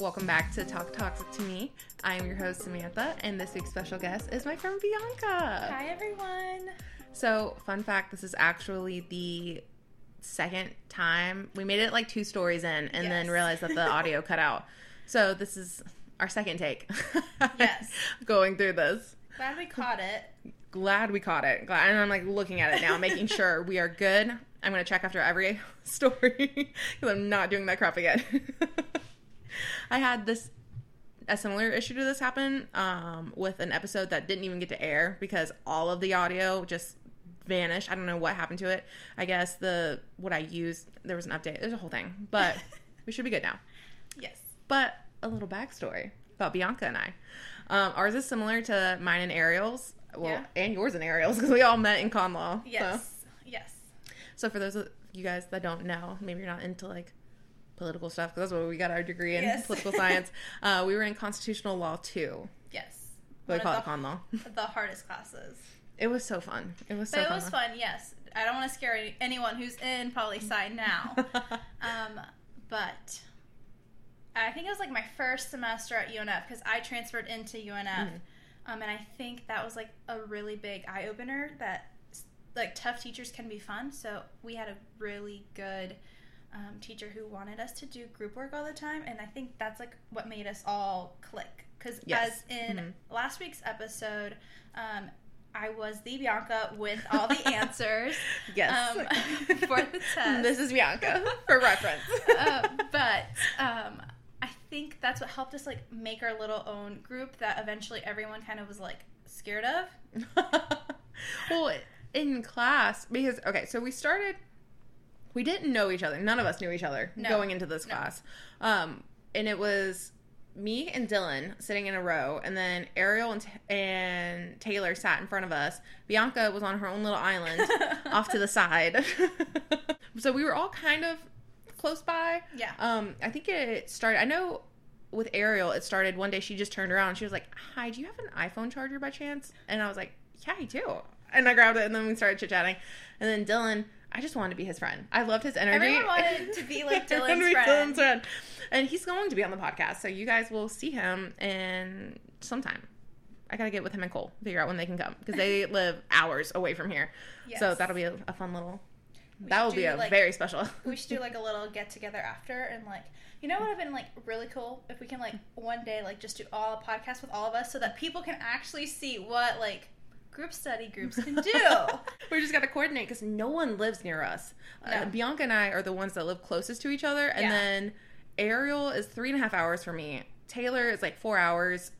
Welcome back to Talk Toxic to Me. I am your host, Samantha, and this week's special guest is my friend, Bianca. Hi, everyone. So, fun fact, this is actually the second time. We made it like two stories in and then realized that the audio cut out. So, this is our second take. Yes. Going through this. Glad we caught it. And I'm like looking at it now, making sure we are good. I'm going to check after every story because I'm not doing that crap again. I had a similar issue to this happen with an episode that didn't even get to air because all of the audio just vanished. I don't know what happened to it. I guess what I used, there was an update. There's a whole thing. But we should be good now. Yes. But a little backstory about Bianca and I. Ours is similar to mine and Ariel's. Well, and yours and Ariel's because we all met in Conlaw. Yes. So. Yes. So for those of you guys that don't know, maybe you're not into like political stuff, because that's what we got our degree in, political science. We were in constitutional law, too. Yes. But we call it con law. The hardest classes. It was so fun. It was fun, yes. I don't want to scare anyone who's in poli sci now. But I think it was like my first semester at UNF, because I transferred into UNF. Mm-hmm. And I think that was like a really big eye-opener that like tough teachers can be fun. So we had a really good teacher who wanted us to do group work all the time, and I think that's like what made us all click, because as in last week's episode, I was the Bianca with all the answers for the test. This is Bianca for reference. but I think that's what helped us like make our little own group that eventually everyone kind of was like scared of. Well, in class, because so we didn't know each other. None of us knew each other going into this class. And it was me and Dylan sitting in a row. And then Ariel and Taylor sat in front of us. Bianca was on her own little island off to the side. So we were all kind of close by. Yeah. I think it started... I know with Ariel, it started one day she just turned around. And she was like, "Hi, do you have an iPhone charger by chance?" And I was like, "Yeah, I do." And I grabbed it and then we started chit-chatting. And then Dylan... I just wanted to be his friend. I loved his energy. Everyone wanted to be like Dylan's friend. Dylan's friend. And he's going to be on the podcast, so you guys will see him in sometime. I got to get with him and Cole, figure out when they can come, because they live hours away from here. Yes. So that'll be a fun little... That will be a like, very special. We should do like a little get together after and like, you know what would have been like really cool if we can like one day like just do all a podcast with all of us so that people can actually see what like... group study groups can do. We just got to coordinate because no one lives near us. No. Bianca and I are the ones that live closest to each other. And then Ariel is 3.5 hours for me. Taylor is like 4 hours.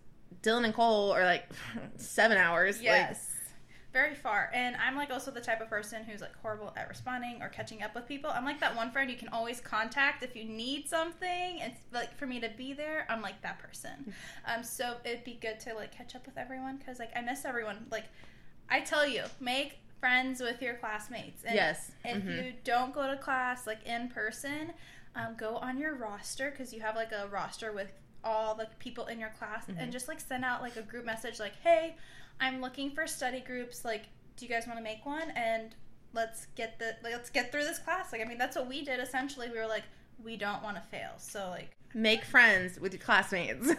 Dylan and Cole are like 7 hours. Yes. Like, very far. And I'm like also the type of person who's like horrible at responding or catching up with people. I'm like that one friend you can always contact if you need something. It's like for me to be there, I'm like that person. So it'd be good to like catch up with everyone because like I miss everyone. Like I tell you, make friends with your classmates. And if you don't go to class like in person, go on your roster because you have like a roster with all the people in your class and just like send out like a group message like, "Hey, I'm looking for study groups. Like, do you guys want to make one? And let's get through this class." Like, I mean, that's what we did essentially. We were like, we don't want to fail. So like, make friends with your classmates.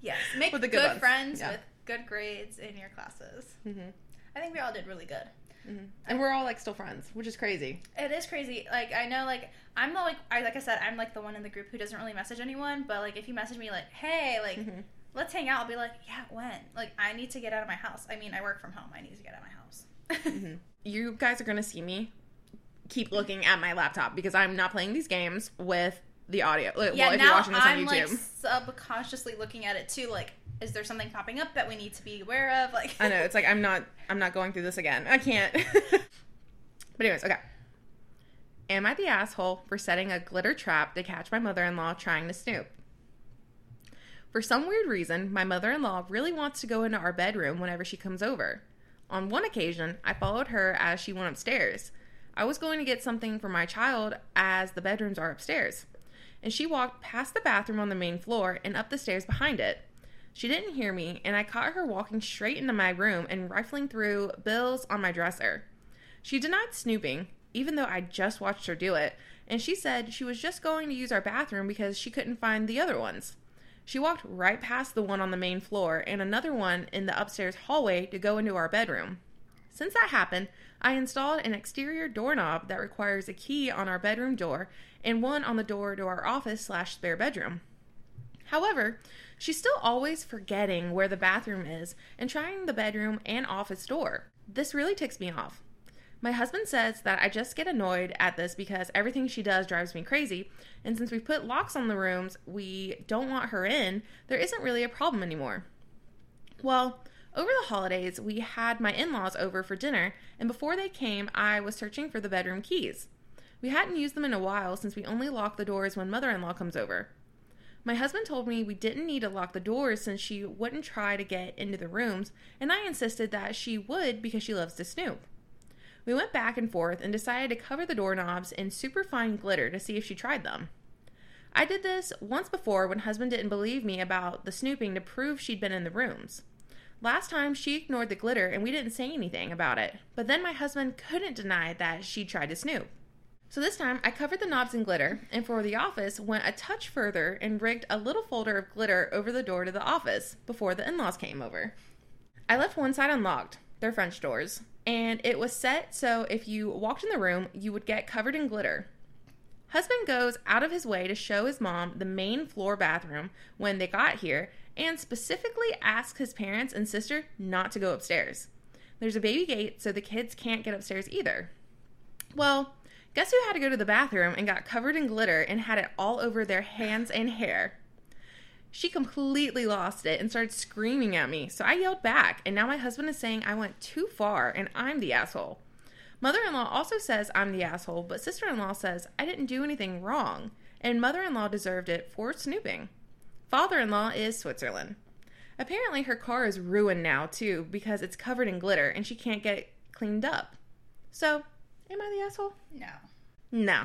Yes, make good friends with good grades in your classes. Mm-hmm. I think we all did really good. Mm-hmm. And we're all like still friends, which is crazy. It is crazy. Like I know, like I'm the like I said, I'm like the one in the group who doesn't really message anyone. But like if you message me, like, "Hey, like let's hang out," I'll be like, "Yeah, when?" Like I need to get out of my house. I mean, I work from home. I need to get out of my house. You guys are gonna see me keep looking at my laptop because I'm not playing these games with the audio. Like, yeah, well, if now you're watching this on YouTube, like subconsciously looking at it too, like. Is there something popping up that we need to be aware of? Like I know. It's like I'm not going through this again. I can't. But anyways, okay. Am I the asshole for setting a glitter trap to catch my mother-in-law trying to snoop? For some weird reason, my mother-in-law really wants to go into our bedroom whenever she comes over. On one occasion, I followed her as she went upstairs. I was going to get something for my child as the bedrooms are upstairs. And she walked past the bathroom on the main floor and up the stairs behind it. She didn't hear me, and I caught her walking straight into my room and rifling through bills on my dresser. She denied snooping, even though I just watched her do it, and she said she was just going to use our bathroom because she couldn't find the other ones. She walked right past the one on the main floor and another one in the upstairs hallway to go into our bedroom. Since that happened, I installed an exterior doorknob that requires a key on our bedroom door and one on the door to our office/spare bedroom. However, she's still always forgetting where the bathroom is and trying the bedroom and office door. This really ticks me off. My husband says that I just get annoyed at this because everything she does drives me crazy, and since we put locks on the rooms we don't want her in, there isn't really a problem anymore. Well, over the holidays, we had my in-laws over for dinner, and before they came, I was searching for the bedroom keys. We hadn't used them in a while since we only lock the doors when mother-in-law comes over. My husband told me we didn't need to lock the doors since she wouldn't try to get into the rooms, and I insisted that she would because she loves to snoop. We went back and forth and decided to cover the doorknobs in superfine glitter to see if she tried them. I did this once before when husband didn't believe me about the snooping to prove she'd been in the rooms. Last time she ignored the glitter and we didn't say anything about it, but then my husband couldn't deny that she tried to snoop. So this time I covered the knobs in glitter and for the office went a touch further and rigged a little folder of glitter over the door to the office before the in-laws came over. I left one side unlocked, their French doors, and it was set so if you walked in the room, you would get covered in glitter. Husband goes out of his way to show his mom the main floor bathroom when they got here and specifically asks his parents and sister not to go upstairs. There's a baby gate so the kids can't get upstairs either. Well, guess who had to go to the bathroom and got covered in glitter and had it all over their hands and hair? She completely lost it and started screaming at me, so I yelled back, and now my husband is saying I went too far and I'm the asshole. Mother-in-law also says I'm the asshole, but sister-in-law says I didn't do anything wrong, and mother-in-law deserved it for snooping. Father-in-law is Switzerland. Apparently her car is ruined now, too, because it's covered in glitter and she can't get it cleaned up. So, am I the asshole? No.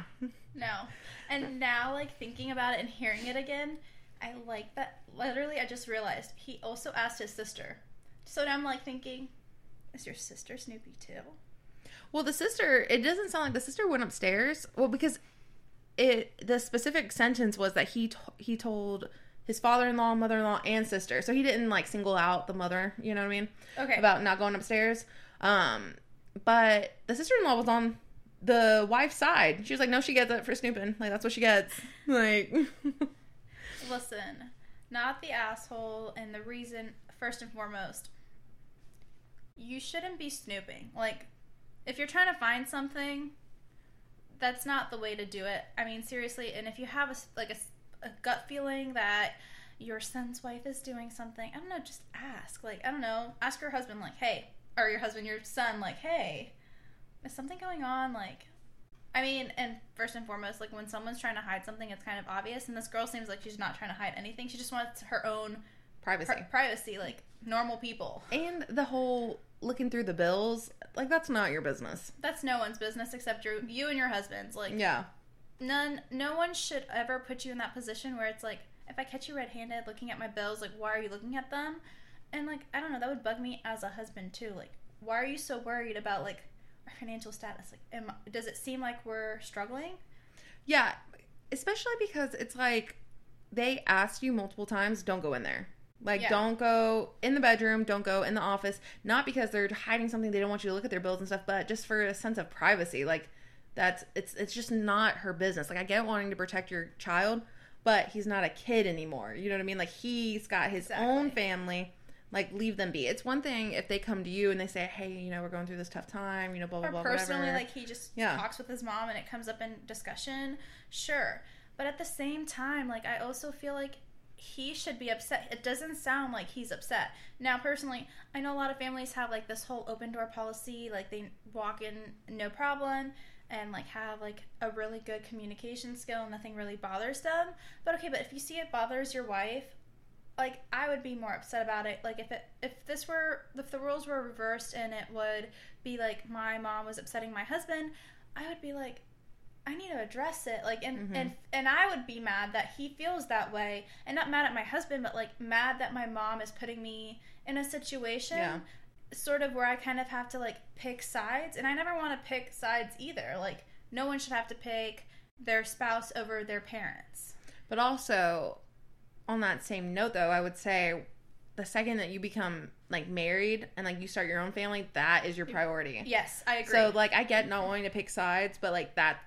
And now, thinking about it and hearing it again, I like that. Literally, I just realized he also asked his sister. So now I'm thinking, is your sister snoopy too? Well, the sister, it doesn't sound like the sister went upstairs. Well, because the specific sentence was that he told his father-in-law, mother-in-law, and sister. So he didn't single out the mother, you know what I mean? Okay. About not going upstairs. But the sister-in-law was on the wife's side. She was like, no, she gets it for snooping. That's what she gets. Listen, not the asshole, and the reason, first and foremost, you shouldn't be snooping. If you're trying to find something, that's not the way to do it. I mean, seriously, and if you have a gut feeling that your son's wife is doing something, I don't know, just ask. Ask your husband, hey, or your son, hey, is something going on, I mean, and first and foremost, when someone's trying to hide something, it's kind of obvious, and this girl seems like she's not trying to hide anything. She just wants her own privacy, normal people. And the whole looking through the bills, that's not your business. That's no one's business except you and your husband's, Yeah. No one should ever put you in that position where it's if I catch you red-handed looking at my bills, why are you looking at them? And, I don't know, that would bug me as a husband, too. Why are you so worried about, our financial status? Does it seem like we're struggling? Yeah, especially because it's they asked you multiple times, don't go in there. Don't go in the bedroom, don't go in the office. Not because they're hiding something, they don't want you to look at their bills and stuff, but just for a sense of privacy. It's just not her business. I get wanting to protect your child, but he's not a kid anymore. You know what I mean? He's got his own family. Leave them be. It's one thing if they come to you and they say, hey, we're going through this tough time, blah, blah, blah, whatever. Or personally, he just talks with his mom and it comes up in discussion. Sure. But at the same time, I also feel he should be upset. It doesn't sound like he's upset. Now, personally, I know a lot of families have, this whole open door policy. They walk in, no problem, and, have, a really good communication skill and nothing really bothers them. But, okay, if you see it bothers your wife, I would be more upset about it. If the rules were reversed and it would be my mom was upsetting my husband, I would be I need to address it. And I would be mad that he feels that way, and not mad at my husband, but mad that my mom is putting me in a situation sort of where I kind of have to pick sides, and I never want to pick sides either. no one should have to pick their spouse over their parents. But also, on that same note, though, I would say the second that you become, like, married and, like, you start your own family, that is your priority. Yes, I agree. So, like, I get not wanting to pick sides, but, like, that...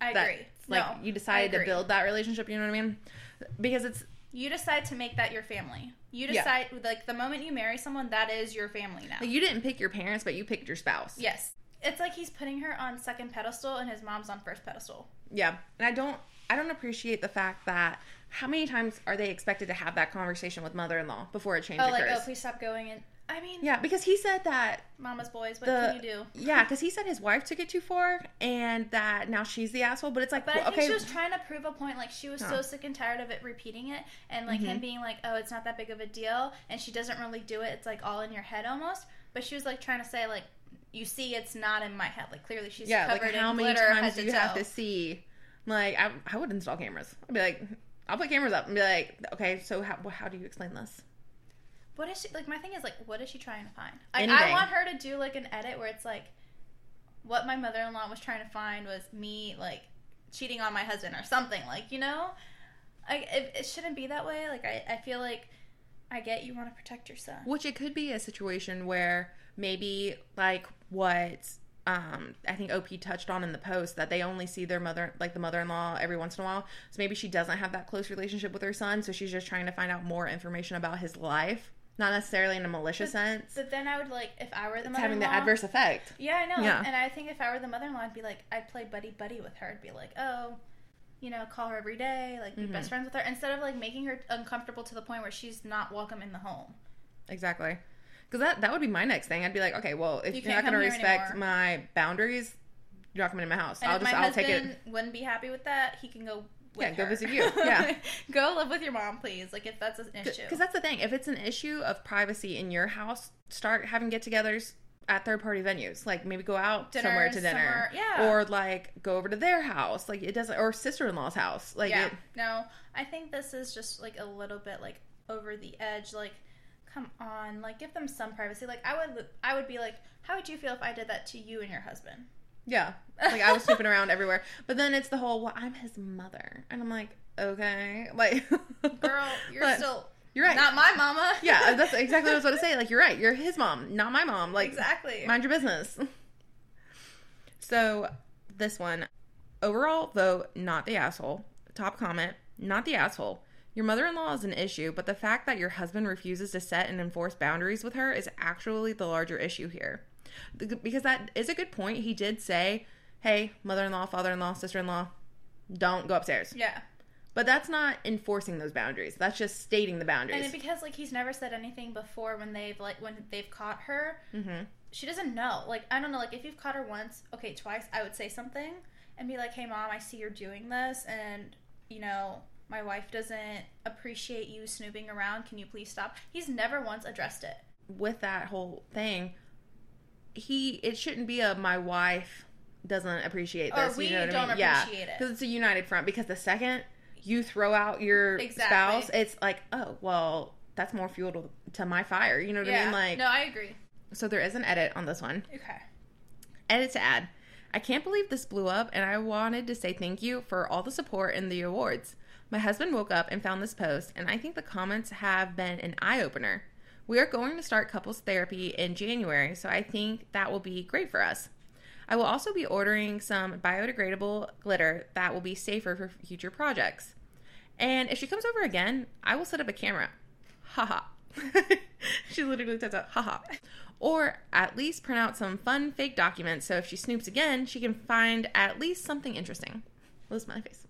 I agree. Like, no, you decided to build that relationship, you know what I mean? Because it's... You decide to make that your family. You decide, like, the moment you marry someone, that is your family now. Like, you didn't pick your parents, but you picked your spouse. Yes. It's like he's putting her on second pedestal and his mom's on first pedestal. Yeah. And I don't appreciate the fact that how many times are they expected to have that conversation with mother-in-law before a change occurs? Oh, please stop going. And I mean... Yeah, because he said that... Mama's boys, what can you do? Yeah, because he said his wife took it too far and that now she's the asshole, but it's like... But well, I think she was trying to prove a point. Like, she was so sick and tired of it repeating it and, like, him being like, oh, it's not that big of a deal and she doesn't really do it. It's, like, all in your head almost. But she was, like, trying to say, like, you see, it's not in my head. Like, clearly she's covered in glitter. Yeah, like, how many times do you have to see... Like, I would install cameras. I'd be like, I'll put cameras up and be like, okay, so how do you explain this? What is she, like, my thing is, like, what is she trying to find? Like, I want her to do, like, an edit where it's, like, what my mother-in-law was trying to find was me, like, cheating on my husband or something. Like, you know? It shouldn't be that way. Like, I feel like I get you want to protect your son. Which it could be a situation where maybe, like, what... I think OP touched on in the post that they only see their mother, like the mother-in-law, every once in a while. So maybe she doesn't have that close relationship with her son, so she's just trying to find out more information about his life. Not necessarily in a malicious sense. But then I would, like, if I were the mother-in-law... It's having the adverse effect. Yeah, I know. Yeah. And I think if I were the mother-in-law, I'd be like, I'd play buddy-buddy with her. I'd be like, oh, you know, call her every day, like, be best friends with her. Instead of, like, making her uncomfortable to the point where she's not welcome in the home. Exactly. Because that would be my next thing. I'd be like, okay, well, if you're not going to respect my boundaries, you're not coming to my house. And I'll take it. If my husband wouldn't be happy with that, he can go with her. Yeah, go visit you. Yeah. Go live with your mom, please. Like, if that's an issue. Because that's the thing. If it's an issue of privacy in your house, start having get-togethers at third-party venues. Like, maybe go out somewhere to dinner. Yeah. Or, like, go over to their house. Like, it doesn't... Or sister-in-law's house. Like, yeah. No, I think this is just, like, a little bit, like, over the edge. Like... Come on, like, give them some privacy. Like, I would be like, how would you feel if I did that to you and your husband? Yeah. Like, I was snooping around everywhere. But then it's the whole, well, I'm his mother. And I'm like, okay. Like, girl, you're still... You're right. Not my mama. Yeah, that's exactly what I was about to say. Like, you're right. You're his mom, not my mom. Like, exactly. Mind your business. So, this one. Overall, though, not the asshole. Top comment, not the asshole. Your mother-in-law is an issue, but the fact that your husband refuses to set and enforce boundaries with her is actually the larger issue here. Because that is a good point. He did say, hey, mother-in-law, father-in-law, sister-in-law, don't go upstairs. Yeah. But that's not enforcing those boundaries. That's just stating the boundaries. And because, like, he's never said anything before when they've caught her, she doesn't know. Like, I don't know. Like, if you've caught her once, okay, twice, I would say something and be like, hey, mom, I see you're doing this and, you know... My wife doesn't appreciate you snooping around. Can you please stop? He's never once addressed it. With that whole thing, it shouldn't be a my wife doesn't appreciate this. Or we don't appreciate it. Because it's a united front. Because the second you throw out your spouse, it's like, oh, well, that's more fuel to my fire. You know what I mean? Like, no, I agree. So there is an edit on this one. Okay. Edit to add. I can't believe this blew up, and I wanted to say thank you for all the support and the awards. My husband woke up and found this post, and I think the comments have been an eye-opener. We are going to start couples therapy in January, so I think that will be great for us. I will also be ordering some biodegradable glitter that will be safer for future projects. And if she comes over again, I will set up a camera. Haha. She literally types out, haha. Or at least print out some fun fake documents so if she snoops again, she can find at least something interesting. Little smiley face.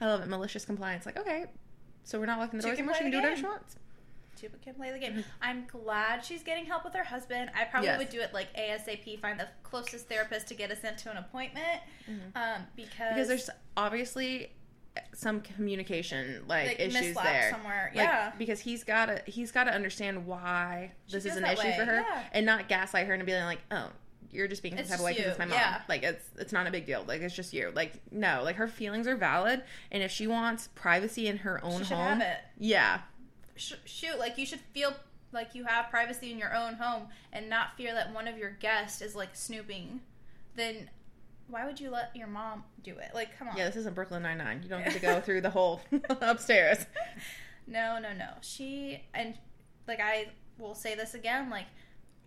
I love it. Malicious compliance. Like, okay, so we're not locking the doors anymore. She can do whatever she wants. She can play the game. I'm glad she's getting help with her husband. I probably would do it like ASAP, find the closest therapist to get us into an appointment. Because there's obviously some communication like issues there. Somewhere. Yeah. Like, because he's gotta understand why this is an issue for her and not gaslight her and be like, oh, you're just being type of way because it's my mom. Yeah. Like, it's not a big deal. Like, it's just you. Like, no. Like, her feelings are valid, and if she wants privacy in her own home... She should have it. Yeah. Shoot, like, you should feel like you have privacy in your own home and not fear that one of your guests is, like, snooping. Then why would you let your mom do it? Like, come on. Yeah, this isn't Brooklyn Nine-Nine. You don't get to go through the whole upstairs. No. She, and, like, I will say this again, like,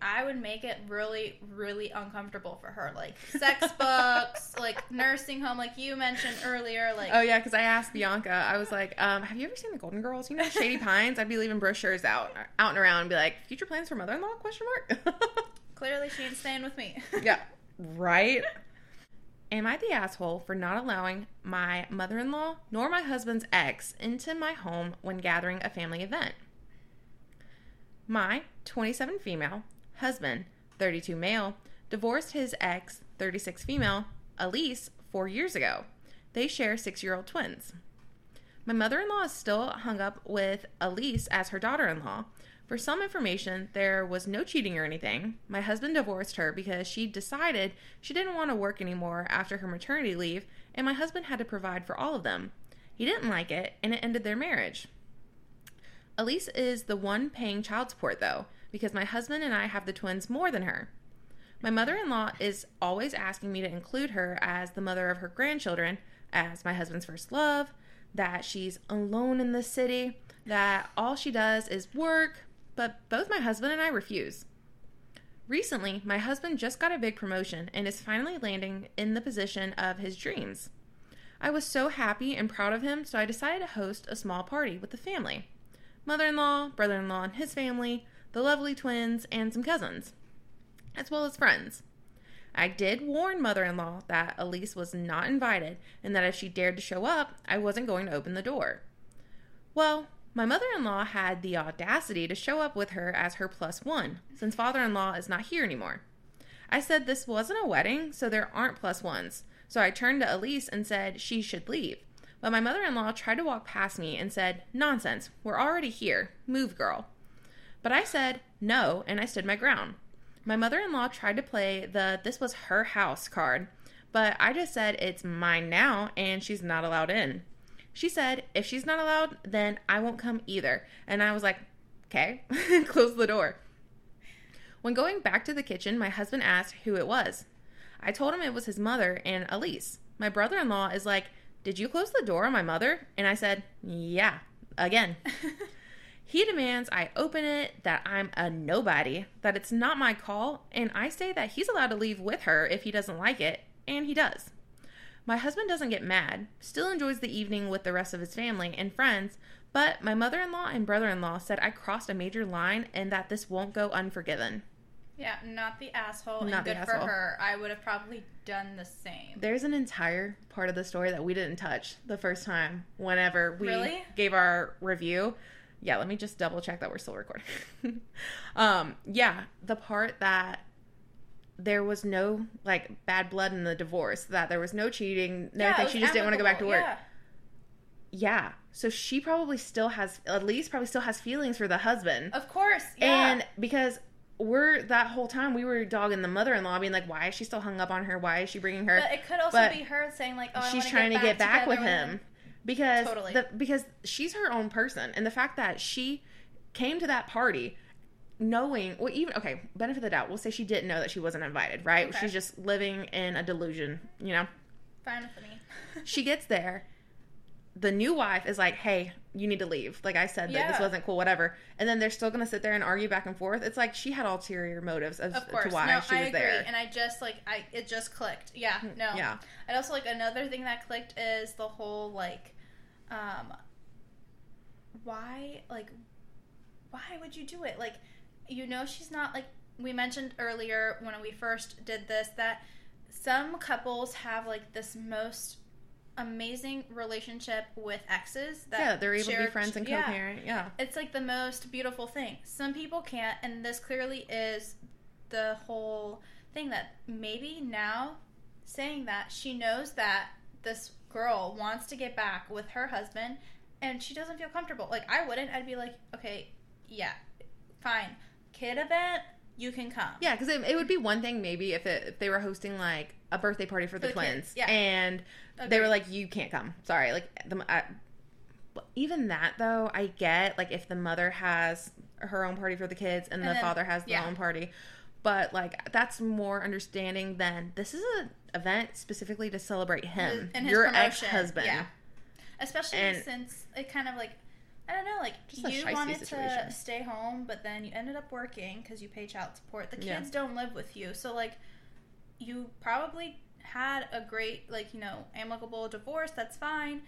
I would make it really, really uncomfortable for her. Like, sex books, like, nursing home, like you mentioned earlier. Like, oh, yeah, because I asked Bianca. I was like, have you ever seen the Golden Girls? You know, Shady Pines? I'd be leaving brochures out and around and be like, future plans for mother-in-law? ? Clearly she ain't staying with me. Yeah. Right? Am I the asshole for not allowing my mother-in-law nor my husband's ex into my home when gathering a family event? My 27 female... husband, 32 male, divorced his ex, 36 female, Elise, 4 years ago. They share 6-year-old twins. My mother-in-law is still hung up with Elise as her daughter-in-law. For some information, there was no cheating or anything. My husband divorced her because she decided she didn't want to work anymore after her maternity leave, and my husband had to provide for all of them. He didn't like it, and it ended their marriage. Elise is the one paying child support, though, because my husband and I have the twins more than her. My mother-in-law is always asking me to include her as the mother of her grandchildren, as my husband's first love, that she's alone in the city, that all she does is work, but both my husband and I refuse. Recently, my husband just got a big promotion and is finally landing in the position of his dreams. I was so happy and proud of him, so I decided to host a small party with the family. Mother-in-law, brother-in-law and his family, the lovely twins, and some cousins, as well as friends. I did warn mother-in-law that Elise was not invited and that if she dared to show up, I wasn't going to open the door. Well, my mother-in-law had the audacity to show up with her as her plus one, since father-in-law is not here anymore. I said this wasn't a wedding, so there aren't plus ones, so I turned to Elise and said she should leave. But my mother-in-law tried to walk past me and said, "Nonsense, we're already here. Move, girl." But I said no, and I stood my ground. My mother-in-law tried to play the "this was her house" card, but I just said it's mine now, and she's not allowed in. She said, if she's not allowed, then I won't come either. And I was like, okay, close the door. When going back to the kitchen, my husband asked who it was. I told him it was his mother and Elise. My brother-in-law is like, "Did you close the door on my mother?" And I said, "Yeah, again." He demands I open it, that I'm a nobody, that it's not my call, and I say that he's allowed to leave with her if he doesn't like it, and he does. My husband doesn't get mad, still enjoys the evening with the rest of his family and friends, but my mother-in-law and brother-in-law said I crossed a major line and that this won't go unforgiven. Yeah, not the asshole, not and good asshole. For her. I would have probably done the same. There's an entire part of the story that we didn't touch the first time whenever we gave our review. Yeah, let me just double check that we're still recording. Yeah, the part that there was no, like, bad blood in the divorce, that there was no cheating, no, yeah, she just didn't want to go back to work. Yeah. So she probably still has, at least probably still has feelings for the husband. Of course, yeah. And because that whole time we were dogging the mother-in-law, being like, why is she still hung up on her? Why is she bringing her? But it could also be her saying, like, oh, she's trying to get back with him. Because because she's her own person, and the fact that she came to that party knowing, well, even, okay, benefit of the doubt, we'll say she didn't know that she wasn't invited, right? Okay. She's just living in a delusion, you know? Fine with me. She gets there. The new wife is like, "Hey, you need to leave. Like I said, that this wasn't cool, whatever." And then they're still going to sit there and argue back and forth. It's like she had ulterior motives of course. To why she was there. I agree. And I just, like, it just clicked. Yeah, no. Yeah. And also, like, another thing that clicked is the whole, like, why would you do it? Like, you know, she's not, like, we mentioned earlier when we first did this that some couples have, like, this most amazing relationship with exes that they're able to be friends and co-parent. Yeah, it's like the most beautiful thing. Some people can't, and this clearly is the whole thing that maybe now saying that she knows that this girl wants to get back with her husband and she doesn't feel comfortable. Like, I wouldn't. I'd be like, okay, yeah, fine, kid event, you can come. Yeah, because it would be one thing maybe if they were hosting, like, a birthday party for the twins. Yeah. And they were like, "You can't come. Sorry." Like, even that, though, I get, like, if the mother has her own party for the kids and the father has their own party. But, like, that's more understanding than this is an event specifically to celebrate him. And his your promotion. Ex-husband. Yeah. Especially and since it kind of, like, I don't know, like, you wanted situation. To stay home, but then you ended up working because you pay child support. The kids yeah. don't live with you. So, like, you probably had a great, like, you know, amicable divorce. That's fine.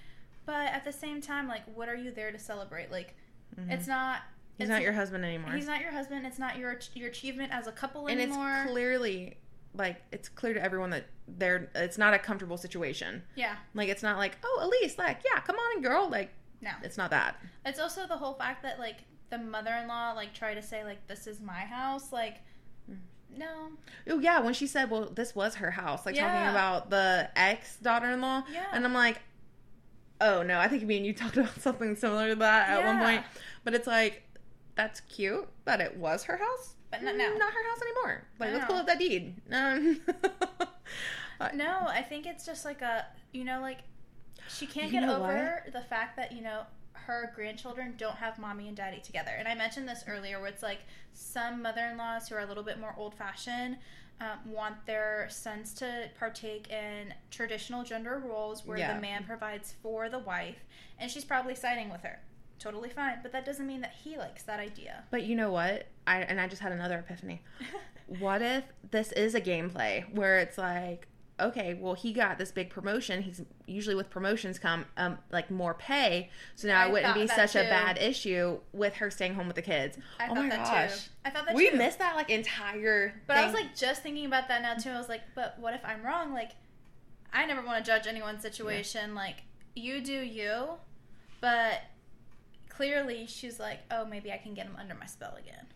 But at the same time, like, what are you there to celebrate? Like, mm-hmm. it's not... He's not your husband anymore. He's not your husband. It's not your achievement as a couple anymore. And it's clearly, like, it's clear to everyone that they're, it's not a comfortable situation. Yeah. Like, it's not like, oh, Elise, like, yeah, come on in, girl. Like, no. It's not that. It's also the whole fact that, like, the mother-in-law, like, tried to say, like, this is my house. Like, no. Oh, yeah, when she said, well, this was her house. Like, yeah. talking about the ex-daughter-in-law. Yeah. And I'm like, oh, no, I think me and you talked about something similar to that at one point. But it's like... That's cute, but it was her house, but not now. Not her house anymore. Like, let's pull up that deed. No, I think it's just like a, you know, like she can't get over the fact that, you know, her grandchildren don't have mommy and daddy together. And I mentioned this earlier, where it's like some mother-in-laws who are a little bit more old-fashioned want their sons to partake in traditional gender roles where the man provides for the wife, and she's probably siding with her. Totally fine, but that doesn't mean that he likes that idea. But you know what? I just had another epiphany. What if this is a gameplay where it's like, okay, well, he got this big promotion. He's usually with promotions come like more pay, so now it wouldn't be such a bad issue with her staying home with the kids. I thought that too. We missed that like entire. But thing. I was like just thinking about that now too. I was like, but what if I'm wrong? Like, I never want to judge anyone's situation. Yeah. Like, you do you, but. Clearly, she's like, oh, maybe I can get him under my spell again.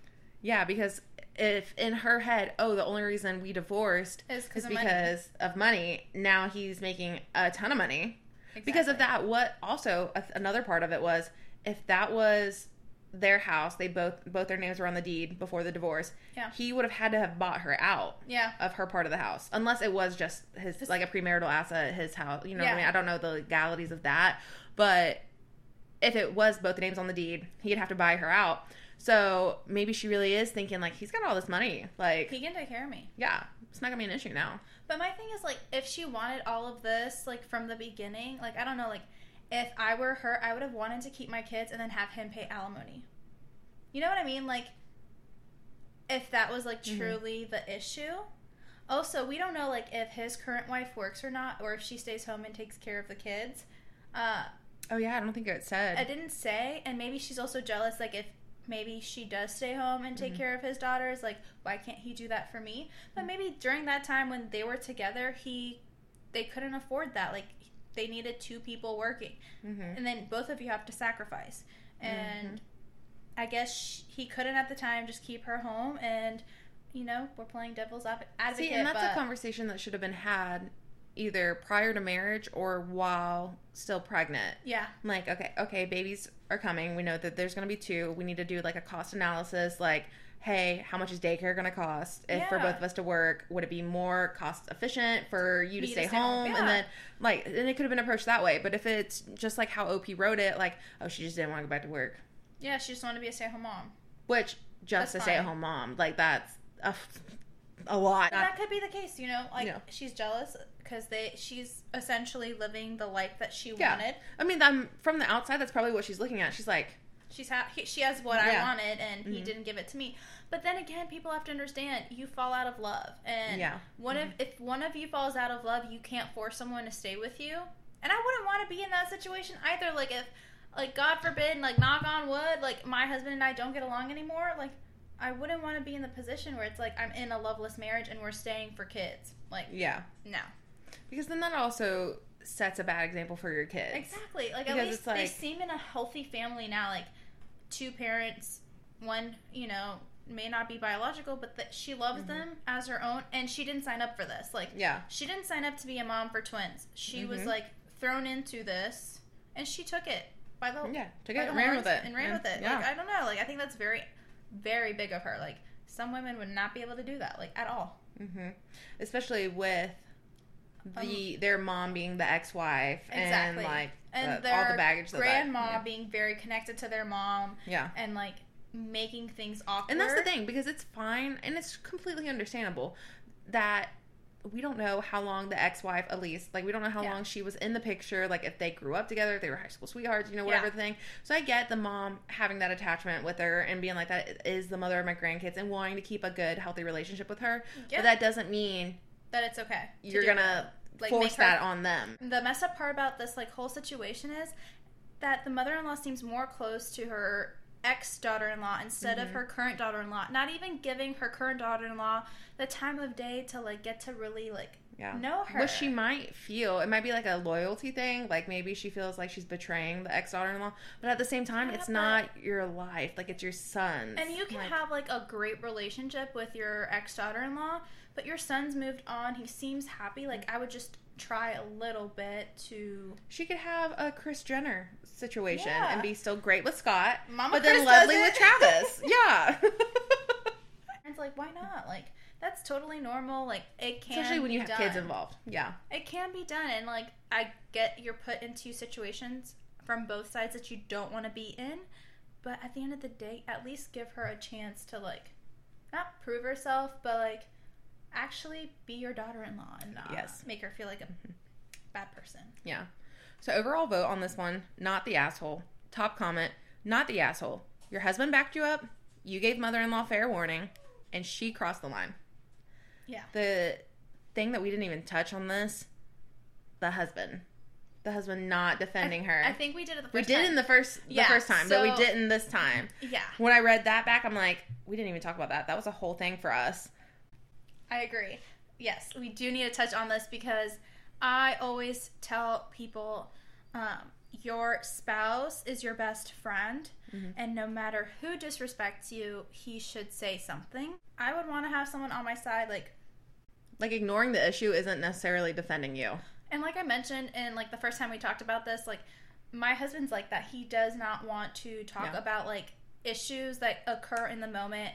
Yeah, because if in her head, oh, the only reason we divorced is because of money. Now he's making a ton of money. Exactly. Because of that, what also, another part of it was, if that was their house, they both their names were on the deed before the divorce, he would have had to have bought her out of her part of the house. Unless it was just his, like a premarital asset, his house. You know what I mean? I don't know the legalities of that, but... If it was both names on the deed, he'd have to buy her out. So maybe she really is thinking, like, he's got all this money. Like, he can take care of me. Yeah. It's not going to be an issue now. But my thing is, like, if she wanted all of this, like, from the beginning, like, I don't know, like, if I were her, I would have wanted to keep my kids and then have him pay alimony. You know what I mean? Like, if that was, like, truly the issue. Also, we don't know, like, if his current wife works or not, or if she stays home and takes care of the kids. Oh, yeah, I don't think it said. It didn't say, and maybe she's also jealous, like, if maybe she does stay home and take care of his daughters, like, why can't he do that for me? But maybe during that time when they were together, they couldn't afford that. Like, they needed two people working. Mm-hmm. And then both of you have to sacrifice. And I guess he couldn't at the time just keep her home, and, you know, we're playing devil's advocate. See, and that's a conversation that should have been had either prior to marriage or while still pregnant. Yeah. Like, okay, babies are coming. We know that there's going to be two. We need to do, like, a cost analysis. Like, hey, how much is daycare going to cost? If for both of us to work, would it be more cost efficient for you to stay home? Yeah. And then, like, and it could have been approached that way. But if it's just, like, how OP wrote it, like, oh, she just didn't want to go back to work. Yeah, she just wanted to be a stay-at-home mom. Which, just a stay-at-home mom. Like, that's a lot. But that could be the case, you know? Like, she's jealous. Because she's essentially living the life that she wanted. I mean, from the outside, that's probably what she's looking at. She's like... she has what I wanted, and he didn't give it to me. But then again, people have to understand, you fall out of love. And if one of you falls out of love, you can't force someone to stay with you. And I wouldn't want to be in that situation either. Like, if, like, God forbid, like, knock on wood, like, my husband and I don't get along anymore, like, I wouldn't want to be in the position where it's like, I'm in a loveless marriage, and we're staying for kids. Like, no. Because then that also sets a bad example for your kids. Exactly. Like, because at least like, they seem in a healthy family now. Like, two parents, one, you know, may not be biological, but that she loves them as her own. And she didn't sign up for this. Like, she didn't sign up to be a mom for twins. She was, like, thrown into this. And she took it by the ran with it. Yeah. Like, I don't know. Like, I think that's very, very big of her. Like, some women would not be able to do that, like, at all. Mm-hmm. Especially with... their mom being the ex-wife and like and all the baggage that grandma being very connected to their mom and like making things awkward. And that's the thing, because it's fine and it's completely understandable that we don't know how long the ex-wife, Elise, like, we don't know how long she was in the picture, like, if they grew up together, if they were high school sweethearts, you know, whatever thing. So I get the mom having that attachment with her and being like, that is the mother of my grandkids and wanting to keep a good, healthy relationship with her. Yeah. But that doesn't mean that it's okay. You're going to force that on them. The messed up part about this, like, whole situation is that the mother-in-law seems more close to her ex-daughter-in-law instead of her current daughter-in-law, not even giving her current daughter-in-law the time of day to, like, get to really, like, know her. What she might feel, it might be, like, a loyalty thing, like, maybe she feels like she's betraying the ex-daughter-in-law, but at the same time, it's not your life, like, it's your son's. And you can have, like, a great relationship with your ex-daughter-in-law, but your son's moved on, he seems happy, like, I would just try a little bit to... She could have a Kris Jenner situation and be still great with Scott, but then lovely with Travis. It's like, why not? Like, that's totally normal. Like, it can be done. Especially when you have kids involved. Yeah. It can be done. And, like, I get you're put into situations from both sides that you don't want to be in, but at the end of the day, at least give her a chance to, like, not prove herself, but, like, actually be your daughter-in-law and not make her feel like a bad person. Yeah. So overall vote on this one, not the asshole. Top comment, not the asshole. Your husband backed you up, you gave mother-in-law fair warning, and she crossed the line. Yeah. The thing that we didn't even touch on this, the husband. The husband not defending her. I think we did it the first time. We did in the first time, so, but we didn't this time. Yeah. When I read that back, I'm like, we didn't even talk about that. That was a whole thing for us. I agree. Yes, we do need to touch on this because I always tell people your spouse is your best friend, and no matter who disrespects you, he should say something. I would want to have someone on my side, like ignoring the issue isn't necessarily defending you. And like I mentioned in like the first time we talked about this, like my husband's like that. He does not want to talk about like issues that occur in the moment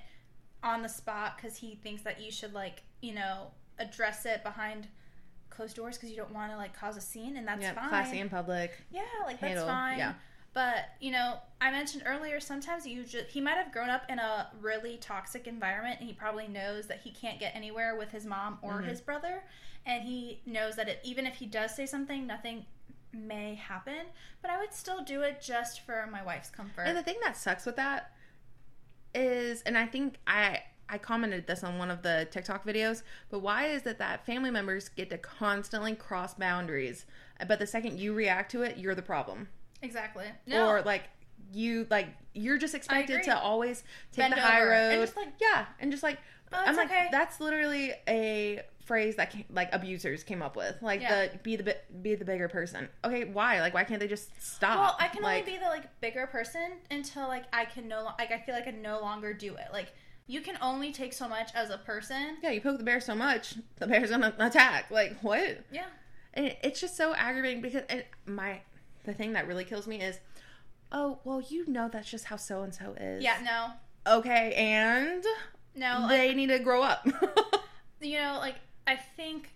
on the spot because he thinks that you should, like, you know, address it behind closed doors because you don't want to, like, cause a scene, and that's fine. Classy in public. Yeah, like, handle. That's fine. Yeah. But, you know, I mentioned earlier, sometimes you just, he might have grown up in a really toxic environment, and he probably knows that he can't get anywhere with his mom or his brother, and he knows that even if he does say something, nothing may happen, but I would still do it just for my wife's comfort. And the thing that sucks with that is, and I think I commented this on one of the TikTok videos, but why is it that family members get to constantly cross boundaries, but the second you react to it, you're the problem? Exactly. No. Or like you you're just expected to always take the high road. And just like, oh, I'm like, okay. That's literally a phrase that came, like abusers came up with, like the be the bigger person. Okay, why? Like, why can't they just stop? Well, I can only be the like bigger person until like I can I feel like I no longer do it. Like, you can only take so much as a person. Yeah, you poke the bear so much, the bear's gonna attack. Like, what? Yeah, and it's just so aggravating because the thing that really kills me is, oh well, you know that's just how so and so is. Yeah, no. Okay, and no, they need to grow up. You know, like. I think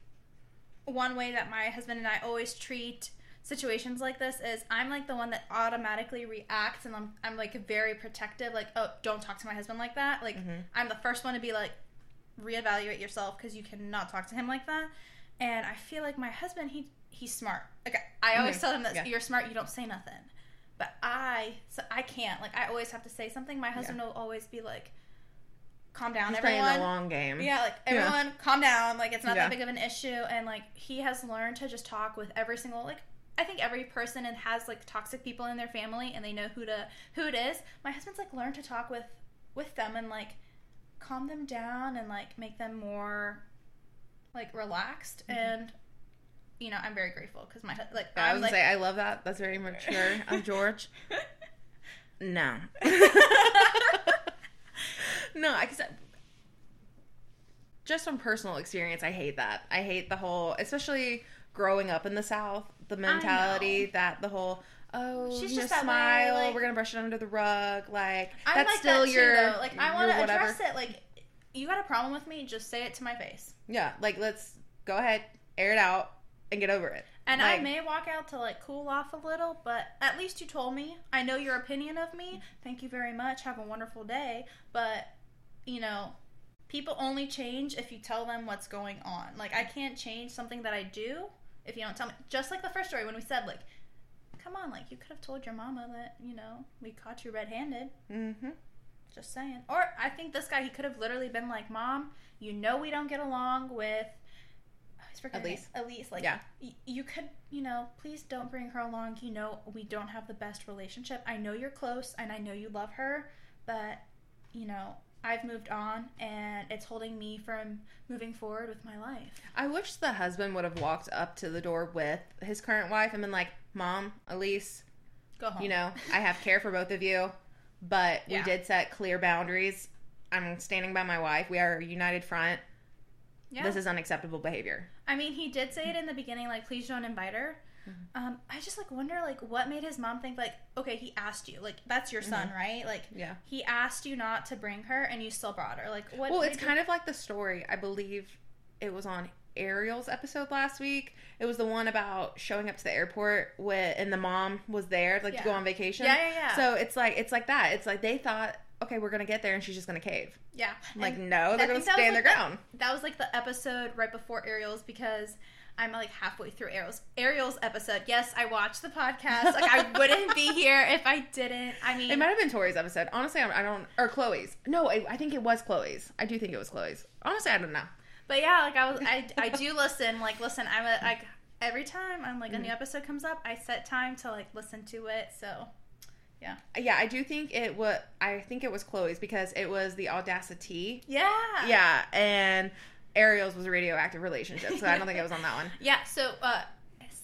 one way that my husband and I always treat situations like this is I'm, like, the one that automatically reacts, and I'm like, very protective. Like, oh, don't talk to my husband like that. Like, I'm the first one to be, like, reevaluate yourself because you cannot talk to him like that. And I feel like my husband, he's smart. Like, I always tell him that you're smart, you don't say nothing. But I can't. Like, I always have to say something. My husband will always be, like, calm down, he's everyone. Playing the long game. Yeah, like, everyone, calm down. Like, it's not that big of an issue. And, like, he has learned to just talk with every single, like, I think every person and has, like, toxic people in their family, and they know who it is. My husband's, like, learned to talk with them and, like, calm them down and, like, make them more, like, relaxed. And, you know, I'm very grateful because my, like, I was going to say, I love that. That's very mature. I'm George. No. No, because just from personal experience, I hate that. I hate the whole, especially growing up in the South, the mentality that the whole, oh, she's just smile, like, we're going to brush it under the rug. Like, I'm that's like still that your too, though. Like, I want to address it. Like, you got a problem with me, just say it to my face. Yeah, like, let's go ahead, air it out, and get over it. And like, I may walk out to, like, cool off a little, but at least you told me. I know your opinion of me. Thank you very much. Have a wonderful day. But, you know, people only change if you tell them what's going on. Like, I can't change something that I do if you don't tell me. Just like the first story when we said, like, come on, like, you could have told your mama that, you know, we caught you red-handed. Mm-hmm. Just saying. Or I think this guy, he could have literally been like, Mom, you know we don't get along with... Elise, like, yeah. You could, you know, please don't bring her along. You know, we don't have the best relationship. I know you're close, and I know you love her, but, you know, I've moved on, and it's holding me from moving forward with my life. I wish the husband would have walked up to the door with his current wife and been like, Mom, Elise, go home. You know, I have care for both of you, but we did set clear boundaries. I'm standing by my wife. We are a united front. Yeah. This is unacceptable behavior. I mean, he did say it in the beginning, like, please don't invite her. Mm-hmm. I just, like, wonder, like, what made his mom think, like, okay, he asked you. Like, that's your son, mm-hmm. right? Like, yeah. He asked you not to bring her, and you still brought her. Like, what? Well, it's kind of like the story. I believe it was on Ariel's episode last week. It was the one about showing up to the airport and the mom was there, like, to go on vacation. Yeah. So it's like that. It's like they thought... okay, we're going to get there, and she's just going to cave. Yeah. I'm like, no, they're going to stay in their ground. That was, like, the episode right before Ariel's, because I'm, like, halfway through Ariel's episode. Yes, I watched the podcast. Like, I wouldn't be here if I didn't. I mean... it might have been Tori's episode. Honestly, I don't... or Chloe's. No, I think it was Chloe's. I do think it was Chloe's. Honestly, I don't know. But, yeah, like, I do listen. Like, listen, every time I'm, like, a new episode comes up, I set time to, like, listen to it, so... Yeah, I do think it was Chloe's, because it was the Audacity. Yeah. Yeah, and Ariel's was a radioactive relationship, so I don't think it was on that one. Yeah, so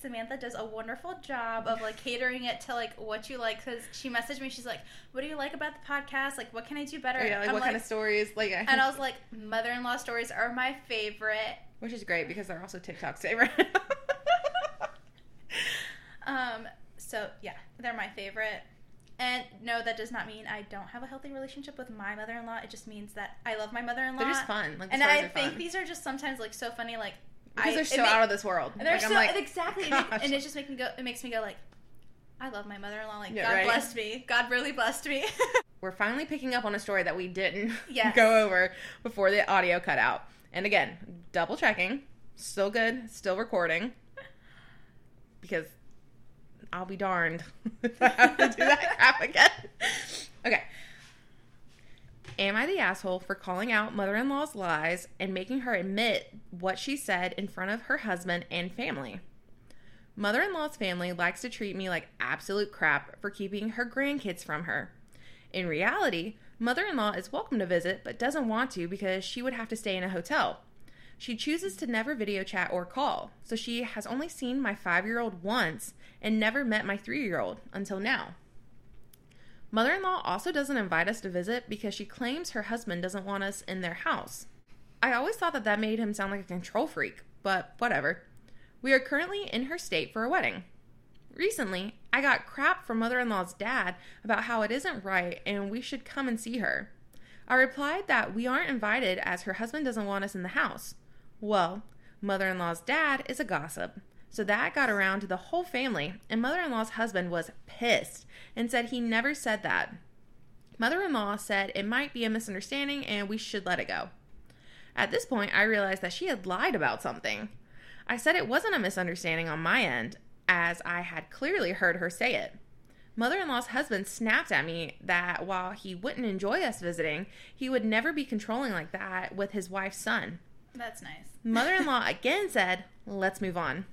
Samantha does a wonderful job of, like, catering it to, like, what you like, because she messaged me, she's like, what do you like about the podcast? Like, what can I do better? Yeah, like, what kind of stories? Like, and I was like, mother-in-law stories are my favorite. Which is great, because they're also TikTok's favorite. So, yeah, they're my favorite. And no, that does not mean I don't have a healthy relationship with my mother-in-law. It just means that I love my mother-in-law. They're just fun. Like, and I think these are just sometimes, like, so funny. Like, because they're so out of this world. And they're like, so, I'm like, exactly. Gosh. And it just makes me go. It makes me go, like, I love my mother-in-law. Like, yeah, God blessed me. God really blessed me. We're finally picking up on a story that we didn't go over before the audio cut out. And again, double checking. Still good. Still recording. Because. I'll be darned if I have to do that crap again. Okay. Am I the asshole for calling out mother-in-law's lies and making her admit what she said in front of her husband and family? Mother-in-law's family likes to treat me like absolute crap for keeping her grandkids from her. In reality, mother-in-law is welcome to visit but doesn't want to because she would have to stay in a hotel. She chooses to never video chat or call, so she has only seen my 5-year-old once and never met my 3-year-old until now. Mother-in-law also doesn't invite us to visit because she claims her husband doesn't want us in their house. I always thought that made him sound like a control freak, but whatever. We are currently in her state for a wedding. Recently, I got crap from mother-in-law's dad about how it isn't right and we should come and see her. I replied that we aren't invited as her husband doesn't want us in the house. Well, mother-in-law's dad is a gossip, so that got around to the whole family, and mother-in-law's husband was pissed and said he never said that. Mother-in-law said it might be a misunderstanding and we should let it go. At this point, I realized that she had lied about something. I said it wasn't a misunderstanding on my end, as I had clearly heard her say it. Mother-in-law's husband snapped at me that while he wouldn't enjoy us visiting, he would never be controlling like that with his wife's son. That's nice. Mother-in-law again said, let's move on.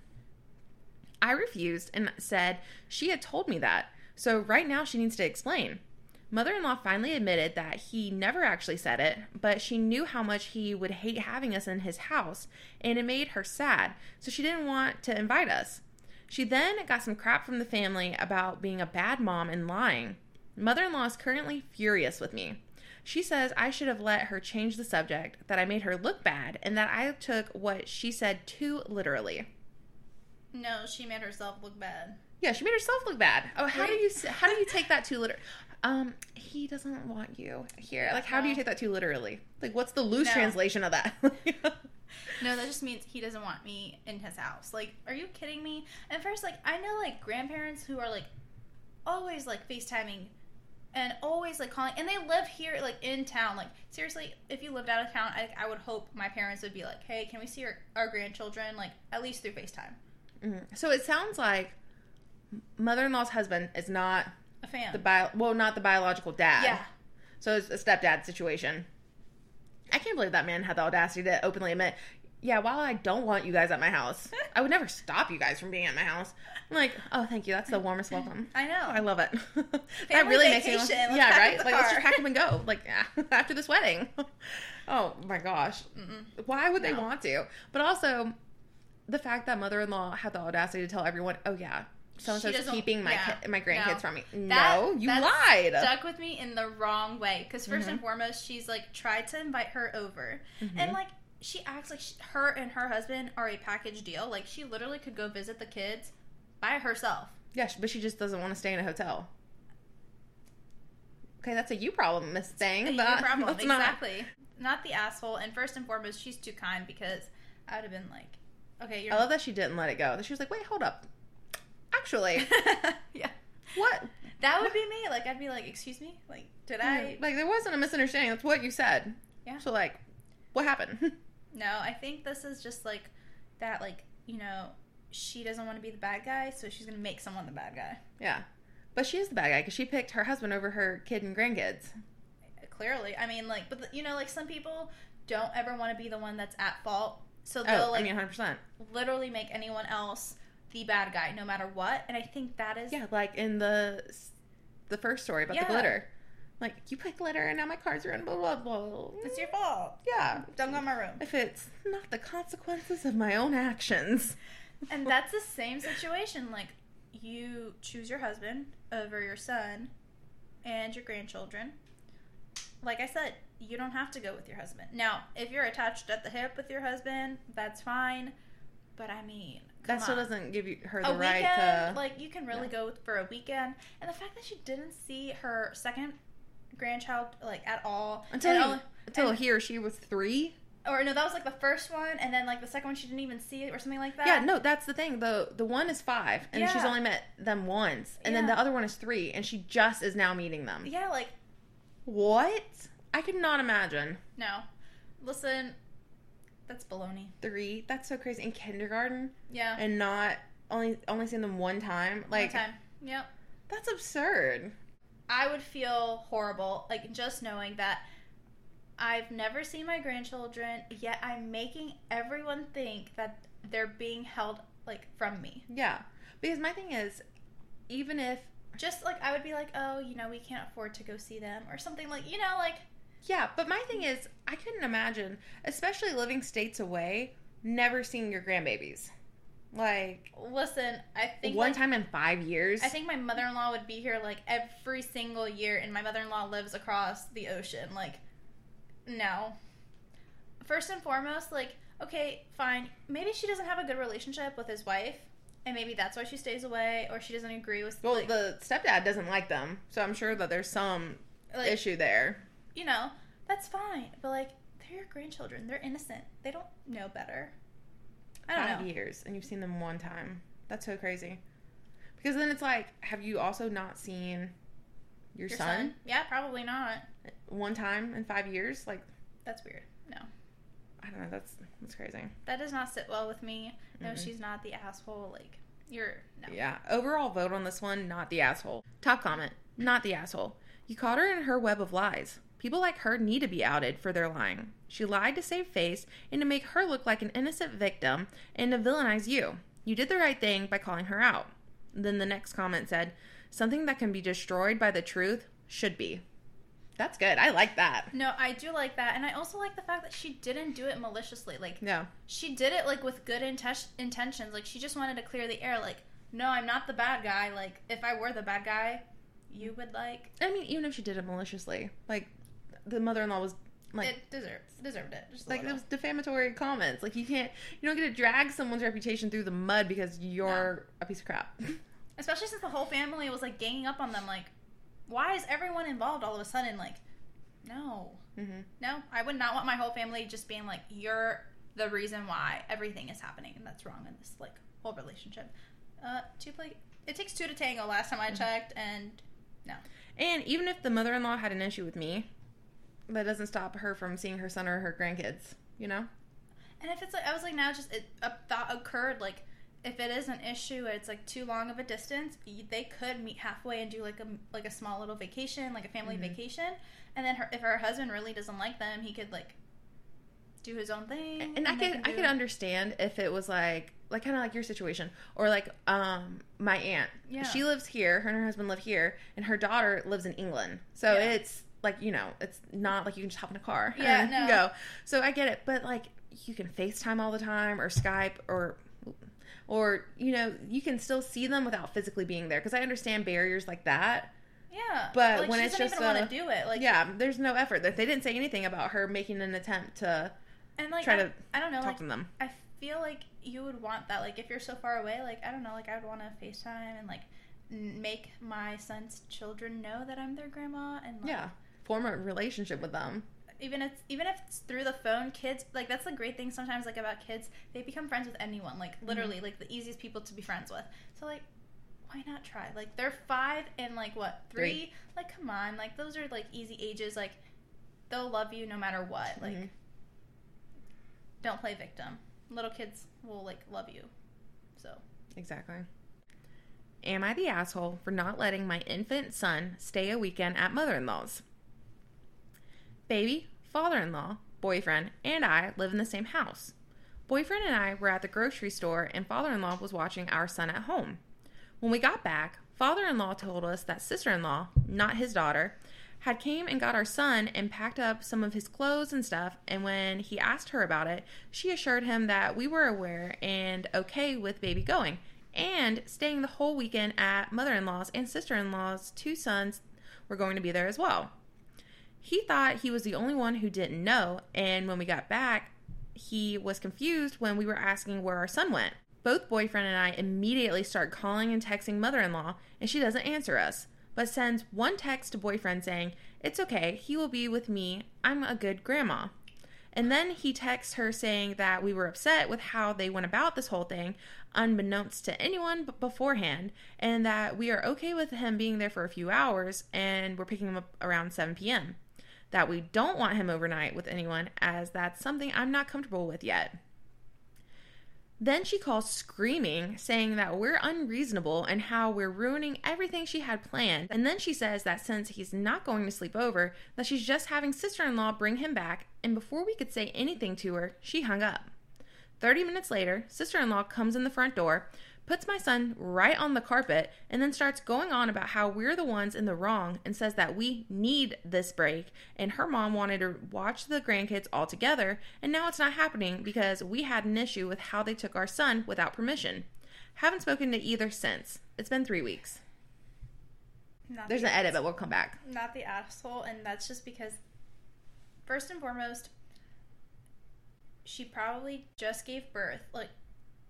I refused and said she had told me that, so right now she needs to explain. Mother-in-law finally admitted that he never actually said it, but she knew how much he would hate having us in his house, and it made her sad, so she didn't want to invite us. She then got some crap from the family about being a bad mom and lying. Mother-in-law is currently furious with me. She says I should have let her change the subject, that I made her look bad, and that I took what she said too literally. No, she made herself look bad. Yeah, she made herself look bad. Oh, how do you take that too literally? He doesn't want you here. Like, how do you take that too literally? Like, what's the loose translation of that? No, that just means he doesn't want me in his house. Like, are you kidding me? And first, like, I know, like, grandparents who are, like, always, like, FaceTiming and always, like, calling. And they live here, like, in town. Like, seriously, if you lived out of town, I would hope my parents would be like, hey, can we see our grandchildren, like, at least through FaceTime? Mm-hmm. So it sounds like mother-in-law's husband is not a fan. Not the biological dad. Yeah. So it's a stepdad situation. I can't believe that man had the audacity to openly admit, yeah, while I don't want you guys at my house, I would never stop you guys from being at my house. I'm like, oh, thank you. That's the warmest welcome. I know. I love it. That really vacation. Makes me yeah, right? Like, let's just pack them and go. Like, after this wedding. Oh, my gosh. Mm-mm. Why would they want to? But also, the fact that mother-in-law had the audacity to tell everyone, oh, yeah, so-and-so's keeping my grandkids from me. No, you lied. Stuck with me in the wrong way. Because first and foremost, she's, like, tried to invite her over. Mm-hmm. And, like, she acts like her and her husband are a package deal. Like, she literally could go visit the kids by herself. Yeah, but she just doesn't want to stay in a hotel. Okay, that's a you problem, Miss Thing. Exactly. Not the asshole. And first and foremost, she's too kind because I would have been like, okay, you're... I love that she didn't let it go. That she was like, wait, hold up. Actually. Yeah. What? That would be me. Like, I'd be like, excuse me? Like, did I? Like, there wasn't a misunderstanding. That's what you said. Yeah. So, like, what happened? No, I think this is just, like, that, like, you know, she doesn't want to be the bad guy, so she's going to make someone the bad guy. Yeah. But she is the bad guy because she picked her husband over her kid and grandkids. Clearly. I mean, like, but, you know, like, some people don't ever want to be the one that's at fault. So they'll, like, 100%. Literally make anyone else the bad guy no matter what. And I think that is... Yeah, like in the first story about the glitter. Like, you put glitter and now my cards are in blah, blah, blah. It's your fault. Yeah. Don't go in my room. If it's not the consequences of my own actions. And that's the same situation. Like, you choose your husband over your son and your grandchildren. Like I said, you don't have to go with your husband. Now, if you're attached at the hip with your husband, that's fine. But, I mean... That still doesn't give her the right to... Like, you can really go for a weekend. And the fact that she didn't see her second grandchild, like, at all. Until he or she was 3? Or, no, that was, like, the first one. And then, like, the second one, she didn't even see it or something like that. Yeah, no, that's the thing. The one is 5. And she's only met them once. And then the other one is 3. And she just is now meeting them. Yeah, like... What? I could not imagine. No. Listen... That's baloney. 3. That's so crazy. In kindergarten? Yeah. And not only seen them one time? Like, one time. Yep. That's absurd. I would feel horrible, like, just knowing that I've never seen my grandchildren, yet I'm making everyone think that they're being held, like, from me. Yeah. Because my thing is, even if... Just, like, I would be like, oh, you know, we can't afford to go see them or something like, you know, like... Yeah, but my thing is, I couldn't imagine, especially living states away, never seeing your grandbabies. Like... Listen, I think... One time in 5 years? I think my mother-in-law would be here, like, every single year, and my mother-in-law lives across the ocean. Like, no. First and foremost, like, okay, fine, maybe she doesn't have a good relationship with his wife, and maybe that's why she stays away, or she doesn't agree with... Well, like, the stepdad doesn't like them, so I'm sure that there's some issue there. You know, that's fine. But, like, they're your grandchildren. They're innocent. They don't know better. I don't know. 5 years, and you've seen them one time. That's so crazy. Because then it's like, have you also not seen your son? Yeah, probably not. One time in 5 years? Like, that's weird. No. I don't know. That's crazy. That does not sit well with me. No, she's not the asshole. Like, no. Yeah. Overall vote on this one, not the asshole. Top comment, not the asshole. You caught her in her web of lies. People like her need to be outed for their lying. She lied to save face and to make her look like an innocent victim and to villainize you. You did the right thing by calling her out. Then the next comment said, something that can be destroyed by the truth should be. That's good. I like that. No, I do like that. And I also like the fact that she didn't do it maliciously. Like, no. She did it, like, with good intentions. Like, she just wanted to clear the air. Like, no, I'm not the bad guy. Like, if I were the bad guy, you would, like... I mean, even if she did it maliciously, like... The mother-in-law was like... It deserved it. Just like, those defamatory comments. Like, you don't get to drag someone's reputation through the mud because you're a piece of crap. Especially since the whole family was, like, ganging up on them, like, why is everyone involved all of a sudden? Like, no. Mm-hmm. No, I would not want my whole family just being like, you're the reason why everything is happening, and that's wrong in this, like, whole relationship. It takes two to tango last time I checked, and no. And even if the mother-in-law had an issue with me, that doesn't stop her from seeing her son or her grandkids, you know? And if it's like, I was like, now just, a thought occurred, like, if it is an issue and it's, like, too long of a distance, they could meet halfway and do, like a small little vacation, like a family vacation. And then if her husband really doesn't like them, he could, like, do his own thing. And I could understand if it was, like kind of like your situation. Or, like, my aunt. Yeah. She lives here. Her and her husband live here. And her daughter lives in England. So it's, like, you know, it's not like you can just hop in a car and go. So I get it. But, like, you can FaceTime all the time or Skype or, you know, you can still see them without physically being there. Because I understand barriers like that. Yeah. But like, when it's just want to do it. Like, yeah, there's no effort. They didn't say anything about her making an attempt to talk to them. I feel like you would want that. Like, if you're so far away, like, I don't know, like, I would want to FaceTime and, like, make my son's children know that I'm their grandma. And like, yeah. Form a relationship with them. Even if it's through the phone, kids, like, that's the great thing sometimes, like, about kids. They become friends with anyone, like, literally, like, the easiest people to be friends with. So, like, why not try? Like, they're 5 and, like, what, 3? Like, come on. Like, those are, like, easy ages. Like, they'll love you no matter what. Like, don't play victim. Little kids will, like, love you. So. Exactly. Am I the asshole for not letting my infant son stay a weekend at mother-in-law's? Baby, father-in-law, boyfriend, and I live in the same house. Boyfriend and I were at the grocery store, and father-in-law was watching our son at home. When we got back, father-in-law told us that sister-in-law, not his daughter, had came and got our son and packed up some of his clothes and stuff, and when he asked her about it, she assured him that we were aware and okay with baby going, and staying the whole weekend at mother-in-law's, and sister-in-law's 2 sons were going to be there as well. He thought he was the only one who didn't know, and when we got back, he was confused when we were asking where our son went. Both boyfriend and I immediately start calling and texting mother-in-law, and she doesn't answer us, but sends one text to boyfriend saying, "It's okay, he will be with me, I'm a good grandma." And then he texts her saying that we were upset with how they went about this whole thing, unbeknownst to anyone beforehand, and that we are okay with him being there for a few hours, and we're picking him up around 7 p.m. that we don't want him overnight with anyone, as that's something I'm not comfortable with yet. Then she calls screaming, saying that we're unreasonable and how we're ruining everything she had planned. And then she says that since he's not going to sleep over, that she's just having sister-in-law bring him back, and before we could say anything to her, she hung up. 30 minutes later, sister-in-law comes in the front door, puts my son right on the carpet, and then starts going on about how we're the ones in the wrong and says that we need this break, and her mom wanted to watch the grandkids all together, and now it's not happening because we had an issue with how they took our son without permission. Haven't spoken to either since. It's been 3 weeks. There's an edit, but we'll come back. Not the asshole, and that's just because, first and foremost, she probably just gave birth, like,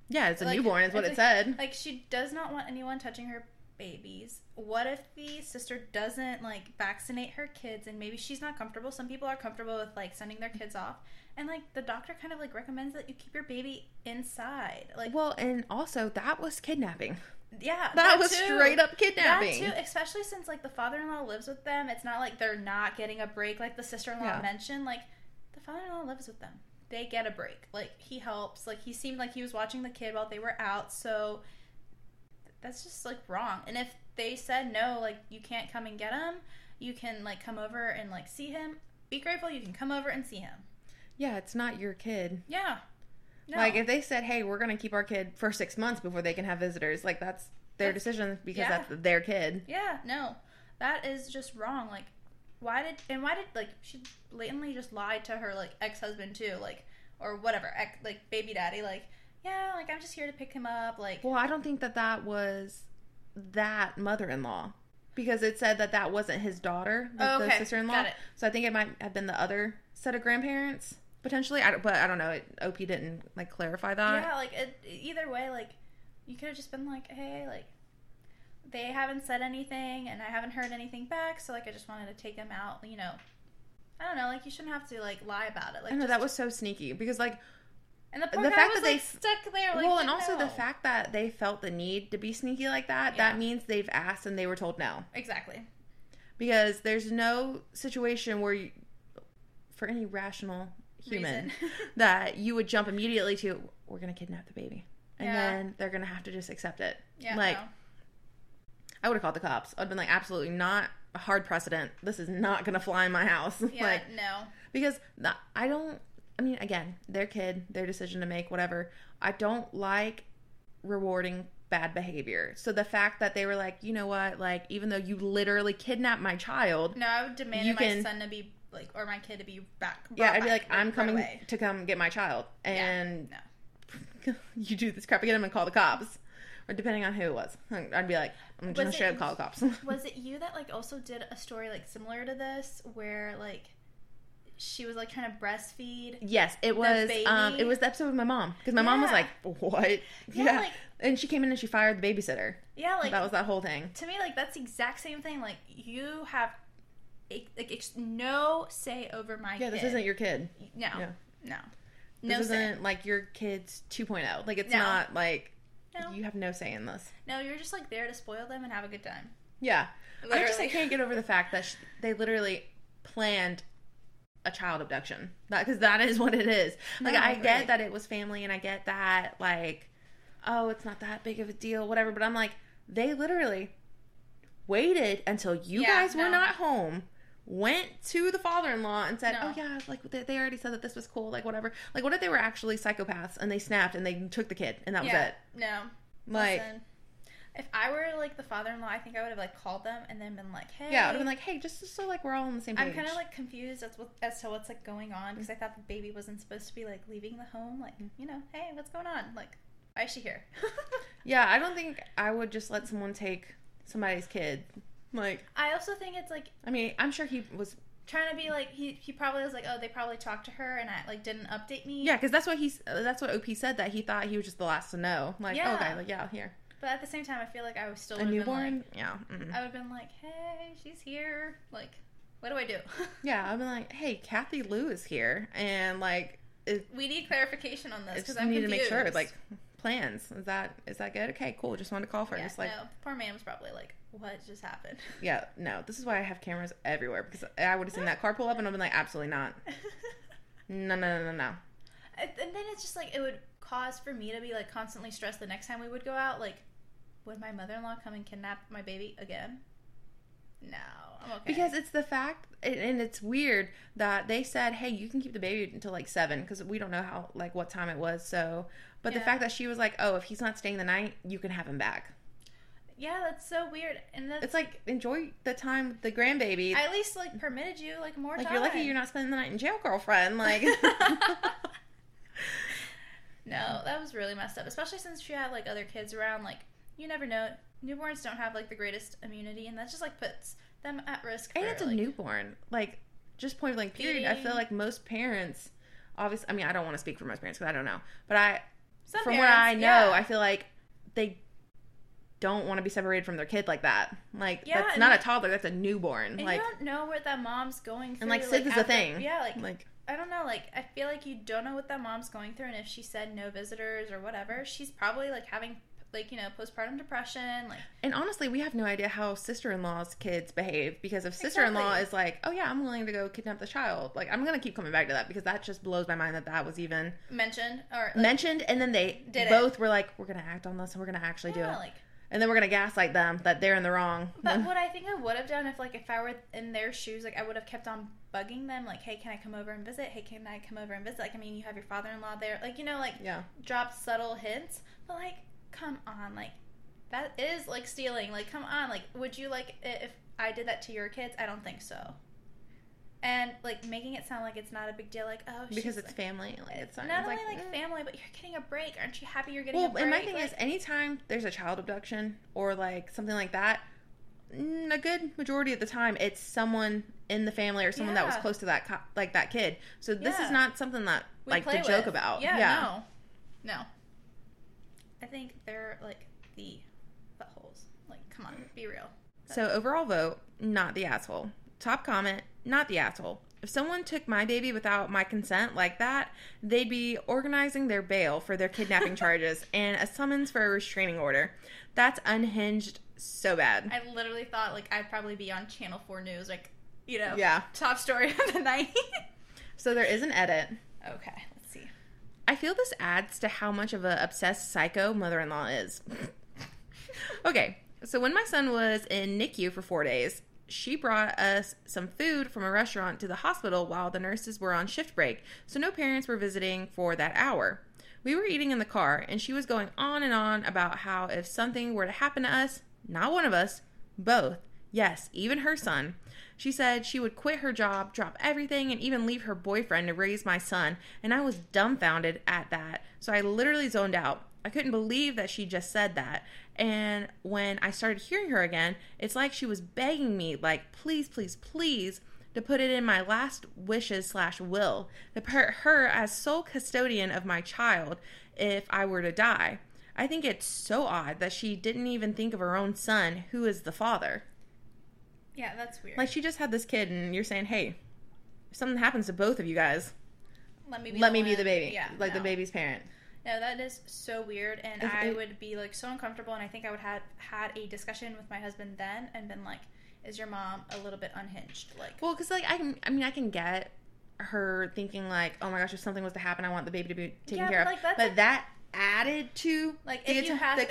yeah, it's a newborn is what it said. Like, she does not want anyone touching her babies. What if the sister doesn't, like, vaccinate her kids, and maybe she's not comfortable? Some people are comfortable with, like, sending their kids off. And, like, the doctor kind of, like, recommends that you keep your baby inside. Like, well, and also, that was kidnapping. Yeah. That was straight up kidnapping. That too, especially since, like, the father-in-law lives with them. It's not like they're not getting a break, like the sister-in-law mentioned. Like, the father-in-law lives with them. They get a break. Like, he helps. Like, he seemed like he was watching the kid while they were out. So, that's just, like, wrong. And if they said no, like, you can't come and get him, you can, like, come over and, like, see him. Be grateful you can come over and see him. Yeah, it's not your kid. Yeah. No. Like, if they said, hey, we're going to keep our kid for 6 months before they can have visitors, like, that's their decision because that's their kid. Yeah, no. That is just wrong. Like, why did like, she blatantly just lied to her, like, ex-husband too, like, or whatever, like, baby daddy, like, yeah, like, I'm just here to pick him up, like. Well, I don't think that was that mother-in-law, because it said that wasn't his daughter, the sister-in-law. Got it. So I think it might have been the other set of grandparents, potentially, but I don't know, OP didn't, like, clarify that. Yeah, like, either way, like, you could have just been like, hey, like, they haven't said anything, and I haven't heard anything back, so, like, I just wanted to take them out, you know. I don't know, like, you shouldn't have to, like, lie about it. Like, I know, that was so sneaky, because, like, and the fact was, that they stuck there, like, well, and also no. The fact that they felt the need to be sneaky like that, yeah. That means they've asked and they were told no. Exactly. Because there's no situation where you, for any rational human, that you would jump immediately to, we're going to kidnap the baby. And then they're going to have to just accept it. Yeah. Like, no. I would have called the cops. I'd been like, absolutely not, a hard precedent. This is not going to fly in my house. Yeah, like, no. Because I mean, again, their kid, their decision to make, whatever. I don't like rewarding bad behavior. So the fact that they were like, you know what, like, even though you literally kidnapped my child. No, I would demand my son to be, like, or my kid to be back. Yeah, I'd be like, I'm coming to come get my child. And no. You do this crap again, I'm going to call the cops. Or depending on who it was. I'd be like, I'm just going to straight up call the cops. Was it you that, like, also did a story, like, similar to this where, like, she was, like, trying to breastfeed. Yes, it was. It was the episode with my mom, because my mom was like, "What?" Yeah, like, and she came in and she fired the babysitter. Yeah, like, that was that whole thing. To me, like, that's the exact same thing. Like, you have no say over my kid. Yeah, this isn't your kid. No. This isn't like your kid's 2.0. Like, it's not like you have no say in this. No, you're just, like, there to spoil them and have a good time. Yeah, literally. I can't get over the fact that they literally planned a child abduction, because that is what it is. Like, no, I get that it was family, and I get that, like, oh, it's not that big of a deal, whatever, but I'm like, they literally waited until you guys were not home, went to the father-in-law and said, oh yeah, like, they already said that this was cool, like, whatever. Like, what if they were actually psychopaths and they snapped and they took the kid and that was it? No, like, listen. If I were, like, the father-in-law, I think I would have, like, called them and then been like, hey. Yeah, I would have been like, hey, just so, like, we're all on the same page. I'm kind of, like, confused as to what's, like, going on, because I thought the baby wasn't supposed to be, like, leaving the home. Like, you know, hey, what's going on? Like, why is she here? Yeah, I don't think I would just let someone take somebody's kid. Like, I also think it's, like, I mean, I'm sure he was trying to be, like, he probably was like, oh, they probably talked to her and I, like, didn't update me. Yeah, because that's what OP said, that he thought he was just the last to know. Like, okay, like, here. But at the same time, I feel like I was still a newborn. Like, I would have been like, "Hey, she's here. Like, what do I do?" Yeah, I've been like, "Hey, Kathy Lou is here, and like, we need clarification on this because I need confused. To make sure like plans. Is that good? Okay, cool. Just wanted to call first. Yeah, like, no, poor man was probably like, "What just happened?" Yeah, no. This is why I have cameras everywhere, because I would have seen that car pull up and I've been like, "Absolutely not. No." And then it's just like it would cause for me to be like constantly stressed the next time we would go out, like. Would my mother-in-law come and kidnap my baby again? No, I'm okay. Because it's the fact, and it's weird that they said, hey, you can keep the baby until like 7, because we don't know how, like, what time it was, so. But the fact that she was like, oh, if he's not staying the night, you can have him back. Yeah, that's so weird. And that's, it's like, enjoy the time with the grandbaby. I at least, like, permitted you, like, more like, time. You're lucky you're not spending the night in jail, girlfriend. Like. No, that was really messed up, especially since she had, like, other kids around, like. You never know. Newborns don't have, like, the greatest immunity, and that just, like, puts them at risk. And it's a newborn. Like, just point blank period. I feel like most parents, obviously, I mean, I don't want to speak for most parents because I don't know. But from what I know, I feel like they don't want to be separated from their kid like that. Like, that's not a toddler. That's a newborn. And like, you don't know what that mom's going through. And, like, SIDS is a thing. Yeah, like, I don't know. Like, I feel like you don't know what that mom's going through, and if she said no visitors or whatever, she's probably, like, having, like, you know, postpartum depression, like. And honestly, we have no idea how sister-in-law's kids behave, because if sister-in-law is like, oh yeah, I'm willing to go kidnap the child, like, I'm gonna keep coming back to that, because that just blows my mind that was even mentioned, or like, and then they both were like, we're gonna act on this and we're gonna actually do it, like, and then we're gonna gaslight them that they're in the wrong. But what I think I would have done if I were in their shoes, like, I would have kept on bugging them, like, hey, can I come over and visit? Like, I mean, you have your father-in-law there, like, you know, like, drop subtle hints, but like, come on, like, that is, like, stealing. Like, come on, like, would you like it if I did that to your kids? I don't think so. And, like, making it sound like it's not a big deal, like, oh, because it's like, family. Like, it's not only like family, but you're getting a break. Aren't you happy you're getting a break? And my thing is, anytime there's a child abduction or, like, something like that, a good majority of the time it's someone in the family or someone that was close to that like that kid. So this is not something that we like to joke about. Yeah, no. I think they're, like, the buttholes. Like, Come on, be real. So overall vote, not the asshole. Top comment, not the asshole. If someone took my baby without my consent like that, they'd be organizing their bail for their kidnapping charges and a summons for a restraining order. That's unhinged so bad. I literally thought, like, I'd probably be on Channel 4 News, like, you know, top story of the night. So there is an edit. Okay, let's see. I feel this adds to how much of an obsessed psycho mother-in-law is. Okay, so when my son was in NICU for 4 days, she brought us some food from a restaurant to the hospital while the nurses were on shift break, so no parents were visiting for that hour. We were eating in the car, and she was going on and on about how if something were to happen to us, not one of us, both, yes, even her son, she said she would quit her job, drop everything, and even leave her boyfriend to raise my son, and I was dumbfounded at that, so I literally zoned out. I couldn't believe that she just said that. And when I started hearing her again, it's like she was begging me, like, please, please, please, to put it in my last wishes/will, to put her as sole custodian of my child if I were to die. I think it's so odd that she didn't even think of her own son, who is the father. Yeah, that's weird. Like, she just had this kid, and you're saying, hey, if something happens to both of you guys, let me be the baby. Yeah, like, no. The baby's parent. No, that is so weird, and I would be, like, so uncomfortable, and I think I would have had a discussion with my husband then and been like, is your mom a little bit unhinged? Like, well, because, like, I can get her thinking, like, oh, my gosh, if something was to happen, I want the baby to be taken care of. Like, but that added to, like, if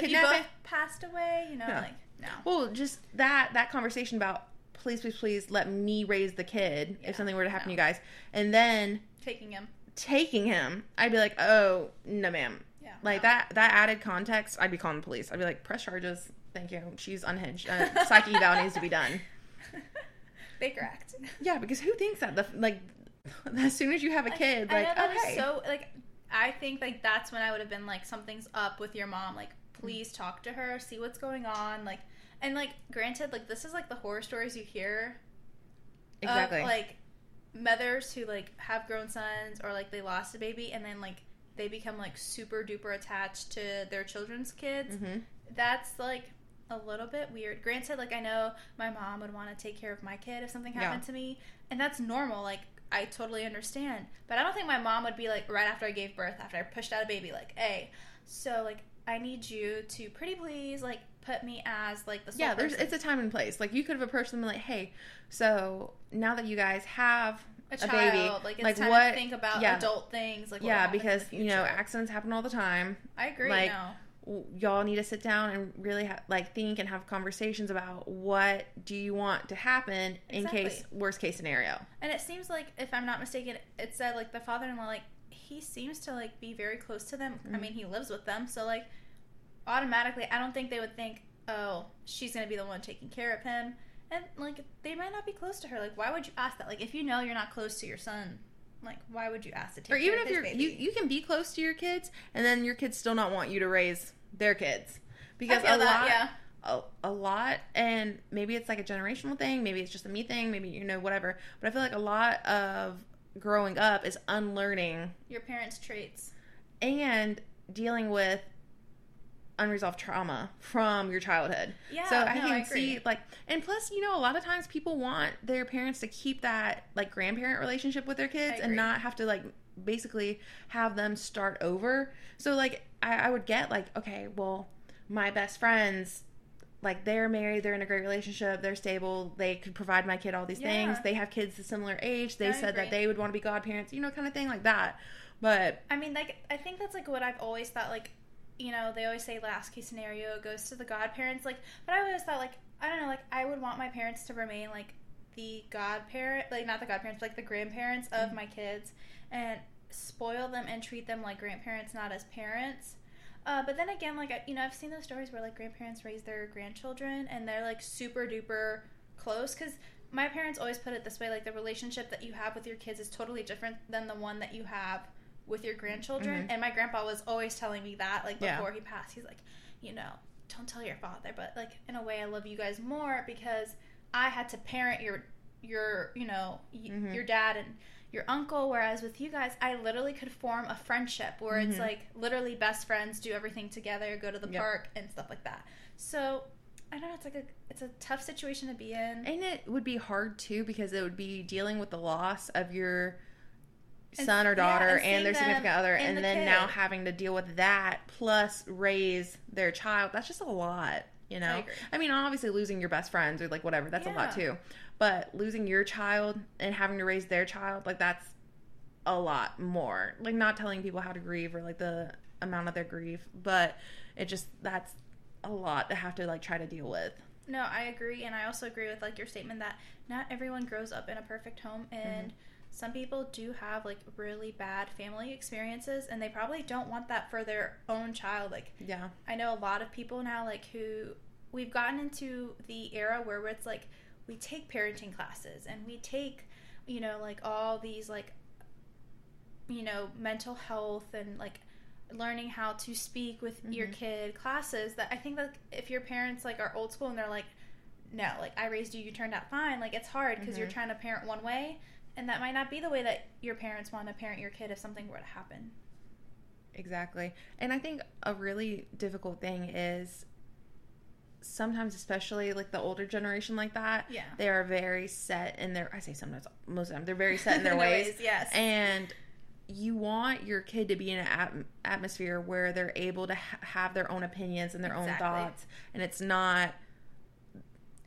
you both passed away, you know, no. Like, no. Well, just that conversation about, please, please, please let me raise the kid if something were to happen to you guys, and then taking him, I'd be like, oh, no, ma'am. Yeah, like, no. That added context, I'd be calling the police. I'd be like, press charges. Thank you. She's unhinged. Psyche eval needs to be done. Baker Act. Yeah, because who thinks that? Like, as soon as you have a kid, I think, like, that's when I would have been like, something's up with your mom. Like, please talk to her. See what's going on. Like, and, like, granted, like, this is, like, the horror stories you hear. Exactly. Of, like, mothers who, like, have grown sons or, like, they lost a baby and then, like, they become, like, super duper attached to their children's kids. Mm-hmm. That's, like, a little bit weird. Granted, like, I know my mom would want to take care of my kid if something happened to me, and that's normal. Like, I totally understand, but I don't think my mom would be like, right after I gave birth, after I pushed out a baby, like, hey, so, like, I need you to pretty please, like, put me as, like, the sole person. It's a time and place. Like, you could have approached them and, like, hey, so now that you guys have a baby, like, it's like, time to think about adult things. Like, yeah, because, you know, accidents happen all the time. I agree. Like, y'all need to sit down and really, think and have conversations about what do you want to happen in case, worst case scenario. And it seems like, if I'm not mistaken, it said, like, the father-in-law, like, he seems to, like, be very close to them. Mm-hmm. I mean, he lives with them, so, like, automatically, I don't think they would think, oh, she's going to be the one taking care of him. And, like, they might not be close to her. Like, why would you ask that? Like, if you know you're not close to your son, like, why would you ask to take care of his baby? Or even if you can be close to your kids, and then your kids still not want you to raise their kids. Because a lot, and maybe it's, like, a generational thing, maybe it's just a me thing, maybe, you know, whatever. But I feel like a lot of growing up is unlearning your parents' traits and dealing with unresolved trauma from your childhood. Yeah, so I see, like, and plus, you know, a lot of times people want their parents to keep that, like, grandparent relationship with their kids and not have to, like, basically have them start over. So, like, I would get, like, okay, well, my best friends, like, they're married, they're in a great relationship, they're stable, they could provide my kid all these things, they have kids a similar age, they said that they would want to be godparents, you know, kind of thing like that. But I mean, like, I think that's, like, what I've always thought, like, you know, they always say last case scenario goes to the godparents, like, but I always thought, like, I don't know, like, I would want my parents to remain, like, the godparent, like, not the godparents, but, like, the grandparents of my kids, and spoil them and treat them like grandparents, not as parents. But then again, like, you know, I've seen those stories where, like, grandparents raise their grandchildren, and they're, like, super duper close, because my parents always put it this way, like, the relationship that you have with your kids is totally different than the one that you have with your grandchildren. Mm-hmm. And my grandpa was always telling me that, like, before he passed, he's like, you know, don't tell your father, but, like, in a way, I love you guys more because I had to parent your you know, your dad and your uncle, whereas with you guys, I literally could form a friendship where it's, like, literally best friends, do everything together, go to the park, and stuff like that. So I don't know. It's like it's a tough situation to be in. And it would be hard, too, because it would be dealing with the loss of your son or daughter and their significant other. And then now having to deal with that plus raise their child. That's just a lot, you know? I mean, obviously losing your best friends or like whatever. That's a lot, too. But losing your child and having to raise their child, like that's a lot more. Like not telling people how to grieve or like the amount of their grief. But it just, that's a lot to have to like try to deal with. No, I agree. And I also agree with like your statement that not everyone grows up in a perfect home. And some people do have like really bad family experiences and they probably don't want that for their own child. Like, yeah, I know a lot of people now like who we've gotten into the era where it's like we take parenting classes and we take, you know, like all these like, you know, mental health and like learning how to speak with your kid classes that I think that if your parents like are old school and they're like, no, like I raised you, you turned out fine. Like it's hard because you're trying to parent one way and that might not be the way that your parents want to parent your kid if something were to happen. Exactly. And I think a really difficult thing is sometimes, especially like the older generation like that, they are very set in their, I say sometimes, most of the time, they're very set in their ways. Yes. And you want your kid to be in an atmosphere where they're able to have their own opinions and their own thoughts, and it's not,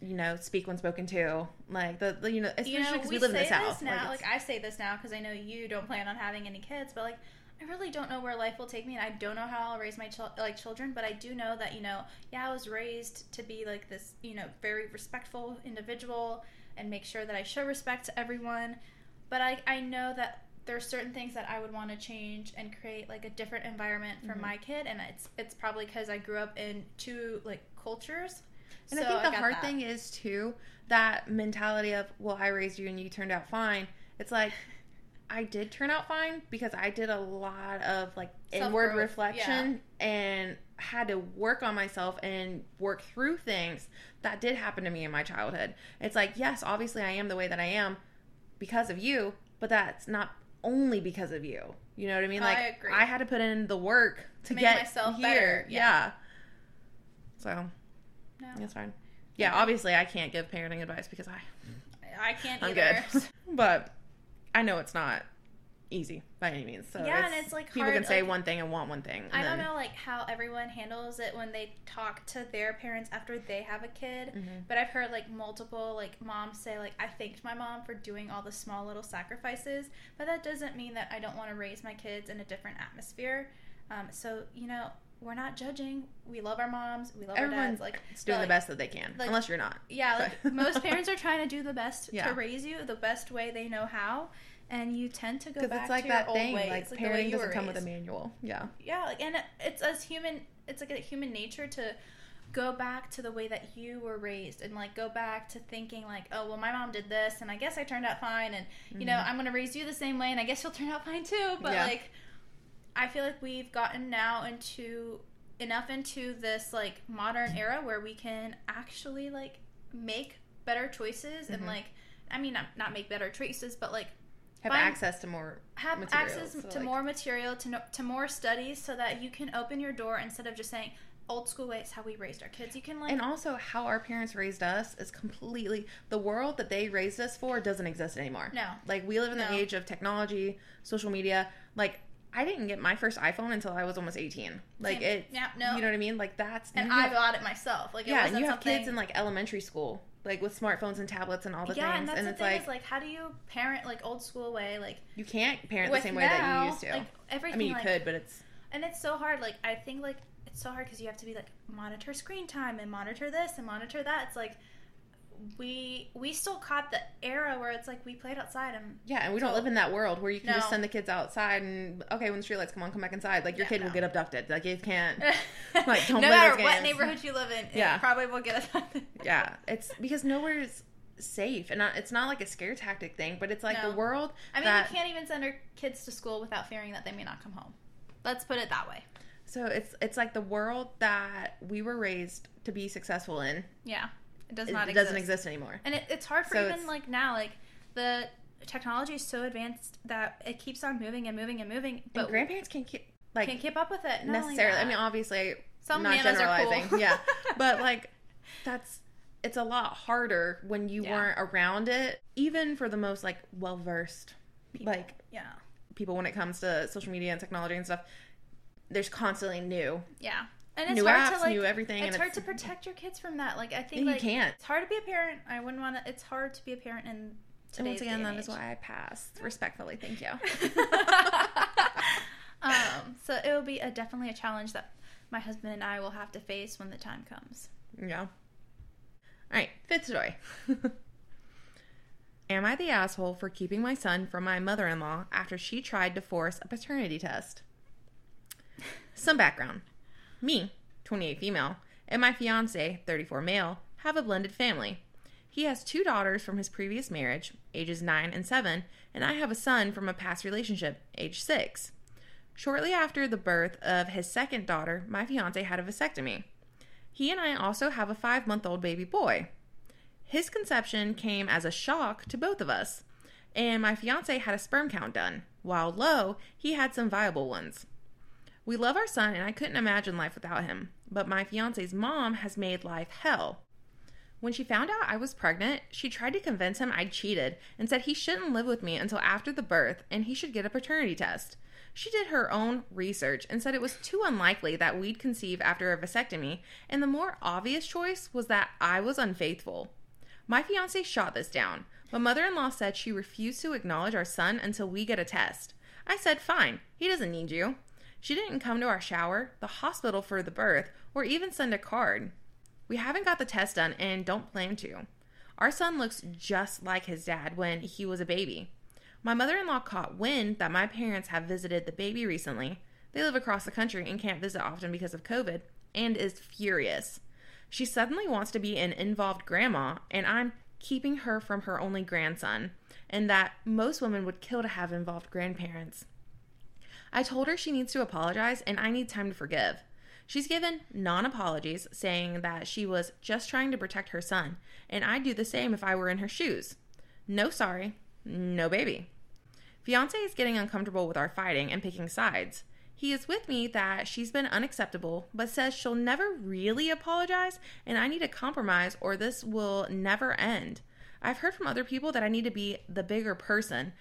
you know, speak when spoken to. Like the you know, especially because we live in the South. Like I say this now because I know you don't plan on having any kids, but like I really don't know where life will take me, and I don't know how I'll raise my children. But I do know that, you know, I was raised to be like this, you know, very respectful individual and make sure that I show respect to everyone. But I know that there are certain things that I would want to change and create like a different environment for my kid, and it's probably because I grew up in two like cultures. And so I think the hard thing is too that mentality of, well, I raised you and you turned out fine. It's like I did turn out fine because I did a lot of like inward reflection and had to work on myself and work through things that did happen to me in my childhood. It's like, yes, obviously I am the way that I am because of you, but that's not only because of you. You know what I mean? Like, I agree. I had to put in the work to make myself here. Better. Yeah. So, no. That's fine. Yeah, obviously I can't give parenting advice because I can't either. I'm good. But I know it's not easy by any means. So yeah, and it's like people hard. People can say like, one thing and want one thing. I don't know like how everyone handles it when they talk to their parents after they have a kid, but I've heard like multiple like moms say like I thanked my mom for doing all the small little sacrifices, but that doesn't mean that I don't want to raise my kids in a different atmosphere. So, you know, we're not judging. We love our moms. We love our dads. Like it's doing the best that they can, like, unless you're not. Yeah, like most parents are trying to do the best to raise you the best way they know how. And you tend to go back to your old ways. Because it's like that thing, like parenting doesn't come with a manual. Yeah. Yeah, like, and it's as human, it's like a human nature to go back to the way that you were raised and like go back to thinking like, oh, well, my mom did this and I guess I turned out fine and, you know, I'm going to raise you the same way and I guess you'll turn out fine too. But like, I feel like we've gotten now into this like modern era where we can actually like make better choices and like, I mean, not make better choices, but like, Have access to more studies so that you can open your door instead of just saying old school way is how we raised our kids. You can like, and also how our parents raised us is completely the world that they raised us for doesn't exist anymore. No, like we live in the age of technology, social media. Like I didn't get my first iPhone until I was almost 18. Like it, you know what I mean? Like that's and I got it myself. Like it wasn't and you have kids in like elementary school. Like, with smartphones and tablets and all the things. Yeah, and that's the thing is, like, how do you parent, like, old school way, like... You can't parent the same way that you used to. Like, everything, I mean, you could, but it's... And it's so hard. Like, I think, like, it's so hard because you have to be, like, monitor screen time and monitor this and monitor that. It's, like, we still caught the era where it's, like, we played outside and... Yeah, and we don't live in that world where you can just send the kids outside and, okay, when the streetlights come on, come back inside. Like, your kid will get abducted. Like, you can't... Like, don't no matter what neighborhood you live in, it probably will get abducted. Yeah, it's because nowhere is safe, and it's not like a scare tactic thing, but it's like the world. I mean, we can't even send our kids to school without fearing that they may not come home. Let's put it that way. So it's like the world that we were raised to be successful in. Yeah, it doesn't exist anymore, and it's hard for even like now, like the technology is so advanced that it keeps on moving and moving and moving. But and grandparents can't keep up with it necessarily. I mean, obviously. Some nanas are cool. Yeah, but like that's, it's a lot harder when you weren't around it, even for the most, like, well-versed people. Like, people when it comes to social media and technology and stuff. There's constantly new. Yeah. And it's new hard apps, to, like, new everything. It's hard to protect your kids from that. Like, I think, like, you can't. It's hard to be a parent. I wouldn't want to, it's hard to be a parent in today's And once again, that is why I passed. Respectfully, thank you. So it will be definitely a challenge that my husband and I will have to face when the time comes. Yeah. All right, fifth story. Am I the asshole for keeping my son from my mother-in-law after she tried to force a paternity test? Some background. Me, 28 female, and my fiancé, 34 male, have a blended family. He has two daughters from his previous marriage, ages 9 and 7, and I have a son from a past relationship, age 6. Shortly after the birth of his second daughter, my fiancé had a vasectomy. He and I also have a 5-month-old baby boy. His conception came as a shock to both of us, and my fiancé had a sperm count done. While low, he had some viable ones. We love our son, and I couldn't imagine life without him, but my fiancé's mom has made life hell. When she found out I was pregnant, she tried to convince him I cheated and said he shouldn't live with me until after the birth and he should get a paternity test. She did her own research and said it was too unlikely that we'd conceive after a vasectomy, and the more obvious choice was that I was unfaithful. My fiancé shot this down. My mother-in-law said she refused to acknowledge our son until we get a test. I said, fine, he doesn't need you. She didn't come to our shower, the hospital for the birth, or even send a card. We haven't got the test done and don't plan to. Our son looks just like his dad when he was a baby. My mother-in-law caught wind that my parents have visited the baby recently. They live across the country and can't visit often because of COVID, and is furious. She suddenly wants to be an involved grandma, and I'm keeping her from her only grandson, and that most women would kill to have involved grandparents. I told her she needs to apologize and I need time to forgive. She's given non-apologies, saying that she was just trying to protect her son, and I'd do the same if I were in her shoes. No sorry, no baby. Fiancé is getting uncomfortable with our fighting and picking sides. He is with me that she's been unacceptable, but says she'll never really apologize and I need a compromise or this will never end. I've heard from other people that I need to be the bigger person.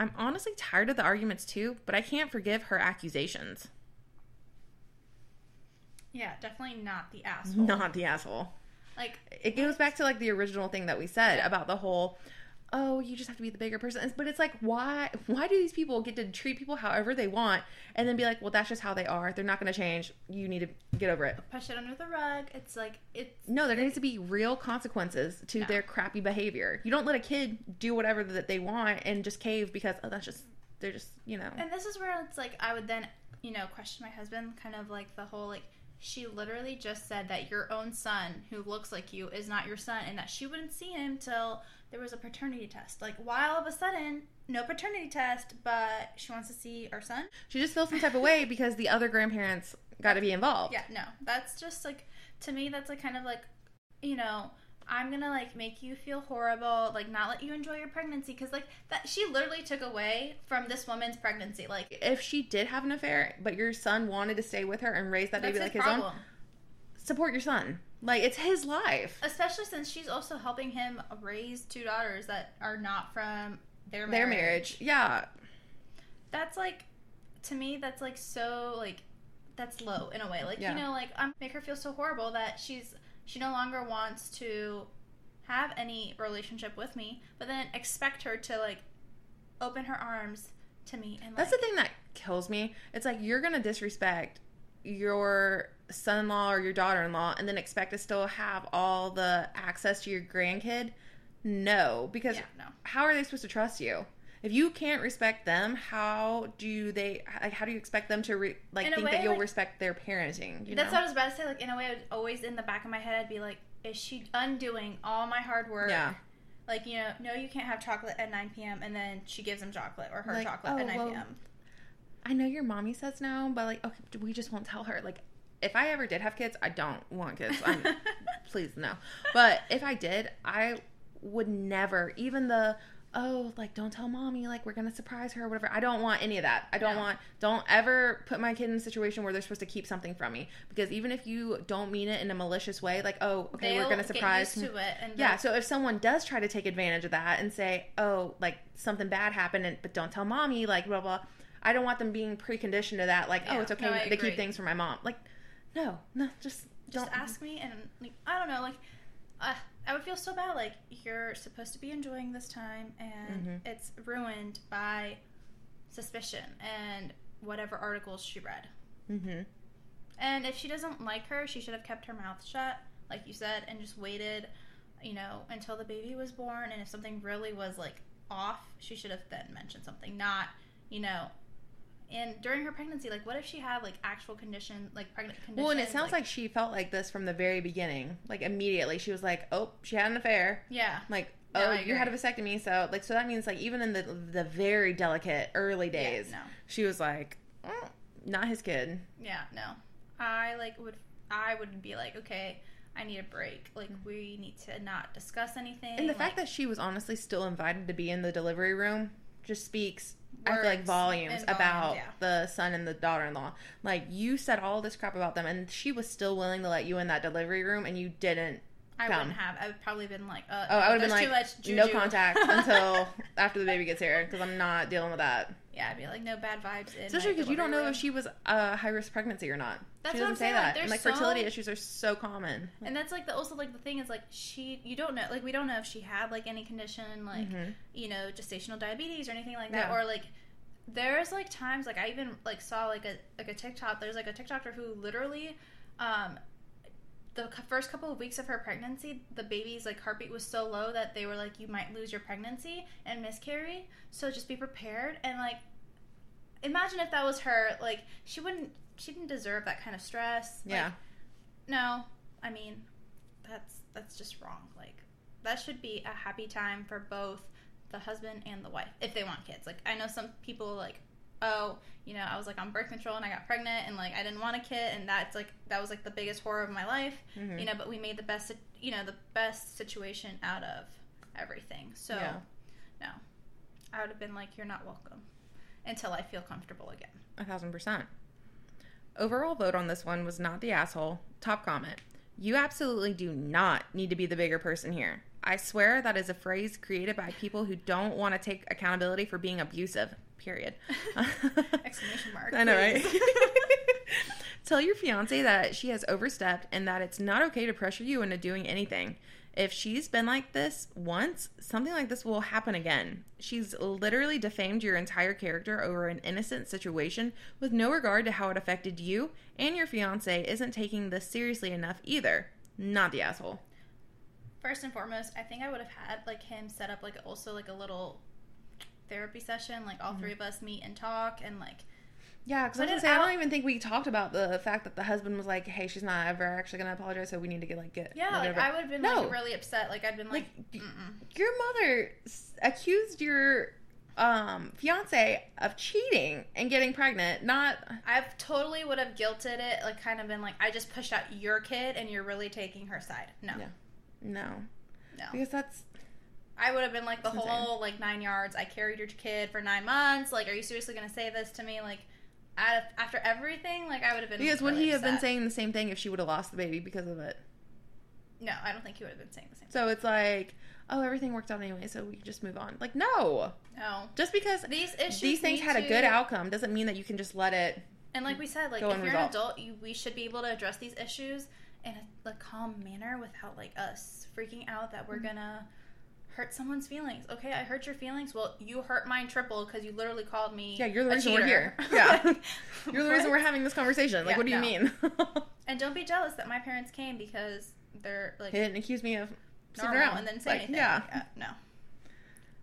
I'm honestly tired of the arguments too, but I can't forgive her accusations. Yeah, definitely not the asshole. Not the asshole. Like, it goes back to, like, the original thing that we said about the whole, oh, you just have to be the bigger person. But it's like, why do these people get to treat people however they want and then be like, well, that's just how they are. They're not going to change. You need to get over it. Push it under the rug. It's like, no, there needs to be real consequences to their crappy behavior. You don't let a kid do whatever that they want and just cave because, oh, that's just, they're just, you know. And this is where it's like, I would then, you know, question my husband, kind of like the whole, like, she literally just said that your own son who looks like you is not your son and that she wouldn't see him till there was a paternity test. Like, why all of a sudden, no paternity test, but she wants to see our son? She just feels some type of way because the other grandparents got to be involved. Yeah, no. That's just, like, to me, that's, like, kind of, like, you know, I'm going to, like, make you feel horrible, like, not let you enjoy your pregnancy. Because, like, that she literally took away from this woman's pregnancy. Like, if she did have an affair, but your son wanted to stay with her and raise that baby like his own, support your son. Like, it's his life. Especially since she's also helping him raise two daughters that are not from their marriage. Their marriage, yeah. That's, like, to me, that's, like, so, like, that's low in a way. Like, you know, like, I make her feel so horrible that she no longer wants to have any relationship with me, but then expect her to, like, open her arms to me. And that's, like, the thing that kills me. It's like, you're going to disrespect your son-in-law or your daughter-in-law and then expect to still have all the access to your grandkid? No, because how are they supposed to trust you? If you can't respect them, how do you expect them to, think that you'll respect their parenting? You that's know? What I was about to say. Like, in a way, I would always, in the back of my head, I'd be like, is she undoing all my hard work? Yeah. Like, you know, no, you can't have chocolate at 9 p.m., and then she gives him chocolate or her chocolate at 9 p.m. I know your mommy says no, but, like, okay, we just won't tell her. Like, if I ever did have kids, I don't want kids. Please, no. But if I did, I would never, even the oh, like, don't tell mommy, like, we're going to surprise her or whatever. I don't want any of that. I don't want, don't ever put my kid in a situation where they're supposed to keep something from me. Because even if you don't mean it in a malicious way, like, oh, okay, we're going to surprise. Get used to it and yeah, so if someone does try to take advantage of that and say, oh, like, something bad happened, and, but don't tell mommy, like, blah, blah, I don't want them being preconditioned to that, like, oh, it's okay to keep things from my mom. Like, no, just ask me and, like, I don't know, like, I would feel so bad, like, you're supposed to be enjoying this time, and it's ruined by suspicion and whatever articles she read. Mm-hmm. And if she doesn't like her, she should have kept her mouth shut, like you said, and just waited, you know, until the baby was born, and if something really was, like, off, she should have then mentioned something, not, you know... And during her pregnancy, like, what if she had, like, actual condition, like, pregnant conditions? Well, and it sounds like she felt like this from the very beginning. Like, immediately. She was like, oh, she had an affair. Yeah. Like, oh, no, you had a vasectomy. So, like, so that means, like, even in the very delicate early days, she was like, not his kid. Yeah, no. I would be like, okay, I need a break. Like, we need to not discuss anything. And the fact that she was honestly still invited to be in the delivery room just speaks... I feel like volumes about the son and the daughter-in-law. Like, you said all this crap about them, and she was still willing to let you in that delivery room, and you didn't come. I wouldn't have. I would probably been like, I would have been like, no contact until after the baby gets here, because I'm not dealing with that. Yeah, I'd be like, no bad vibes in. Especially because you don't know if she was a high-risk pregnancy or not. That's she doesn't what I'm say saying. That. Like, and, like, fertility issues are so common. And that's, like, the thing is, like, you don't know. Like, we don't know if she had, like, any condition, like, you know, gestational diabetes or anything like that. Or, like, there's, like, times, like, I even, like, saw, like, a TikTok. There's, like, a TikToker who literally, the first couple of weeks of her pregnancy, the baby's, like, heartbeat was so low that they were like, you might lose your pregnancy and miscarry, so just be prepared. And, like, imagine if that was her. Like, she didn't deserve that kind of stress. Yeah. Like, no, I mean, that's just wrong. Like, that should be a happy time for both the husband and the wife if they want kids. Like, I know some people, like, oh, you know, I was, like, on birth control and I got pregnant and, like, I didn't want a kid, and that's, like, that was, like, the biggest horror of my life, you know, but we made the best situation out of everything. So, no, I would have been like, you're not welcome until I feel comfortable again. 1,000%. Overall vote on this one was not the asshole. Top comment. You absolutely do not need to be the bigger person here. I swear that is a phrase created by people who don't want to take accountability for being abusive. Period. Exclamation mark. I know, right? Tell your fiance that she has overstepped and that it's not okay to pressure you into doing anything. If she's been like this once, something like this will happen again. She's literally defamed your entire character over an innocent situation with no regard to how it affected you, and your fiance isn't taking this seriously enough either. Not the asshole. First and foremost, I think I would have had, like, him set up, like, also, like, a little therapy session, like, all three of us meet and talk, and, like, because I don't even think we talked about the fact that the husband was like, hey, she's not ever actually gonna apologize, so we need to get like, I would have been like, really upset. Like, I'd been like your mother accused your fiance of cheating and getting pregnant. I've totally would have guilted it, like, kind of been like, I just pushed out your kid and you're really taking her side. No, because that's, I would have been like, the That's whole, insane. Like, 9 yards, I carried your kid for 9 months. Like, are you seriously going to say this to me? Like, after everything, like, I would have been Because really would he upset. Have been saying the same thing if she would have lost the baby because of it? No, I don't think he would have been saying the same thing. So it's like, oh, everything worked out anyway, so we can just move on. Like, no. Just because these things had a good outcome doesn't mean that you can just let it. And like we said, like, if you're an adult, we should be able to address these issues in a calm manner without, like, us freaking out that we're going to hurt someone's feelings. Okay, I hurt your feelings. Well, you hurt mine triple because you literally called me. Yeah, you're the reason we're here. Yeah. Like, you're the reason we're having this conversation. Like, yeah, what do you mean? And don't be jealous that my parents came because they're like, they didn't accuse me of sitting around and then say, like, anything. Yeah. Like, no.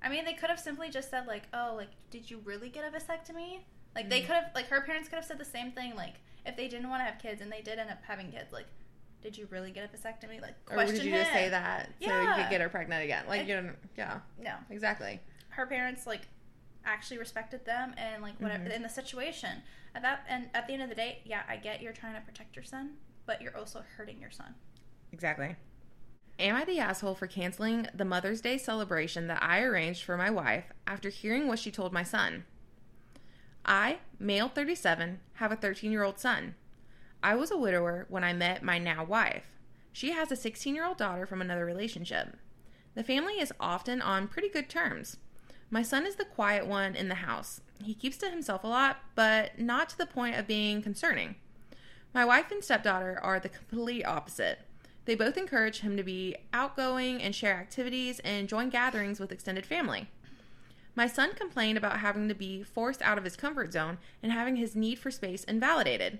I mean, they could have simply just said, like, oh, like, did you really get a vasectomy? Like, they could have, like, her parents could have said the same thing, like, if they didn't want to have kids and they did end up having kids, like, did you really get a vasectomy? Like, question him. Or did you just say that so you could get her pregnant again? Like, you don't, no. Exactly. Her parents, like, actually respected them and, like, whatever, in the situation. At the end of the day, I get you're trying to protect your son, but you're also hurting your son. Exactly. Am I the asshole for canceling the Mother's Day celebration that I arranged for my wife after hearing what she told my son? I, male 37, have a 13-year-old son. I was a widower when I met my now wife. She has a 16-year-old daughter from another relationship. The family is often on pretty good terms. My son is the quiet one in the house. He keeps to himself a lot, but not to the point of being concerning. My wife and stepdaughter are the complete opposite. They both encourage him to be outgoing and share activities and join gatherings with extended family. My son complained about having to be forced out of his comfort zone and having his need for space invalidated.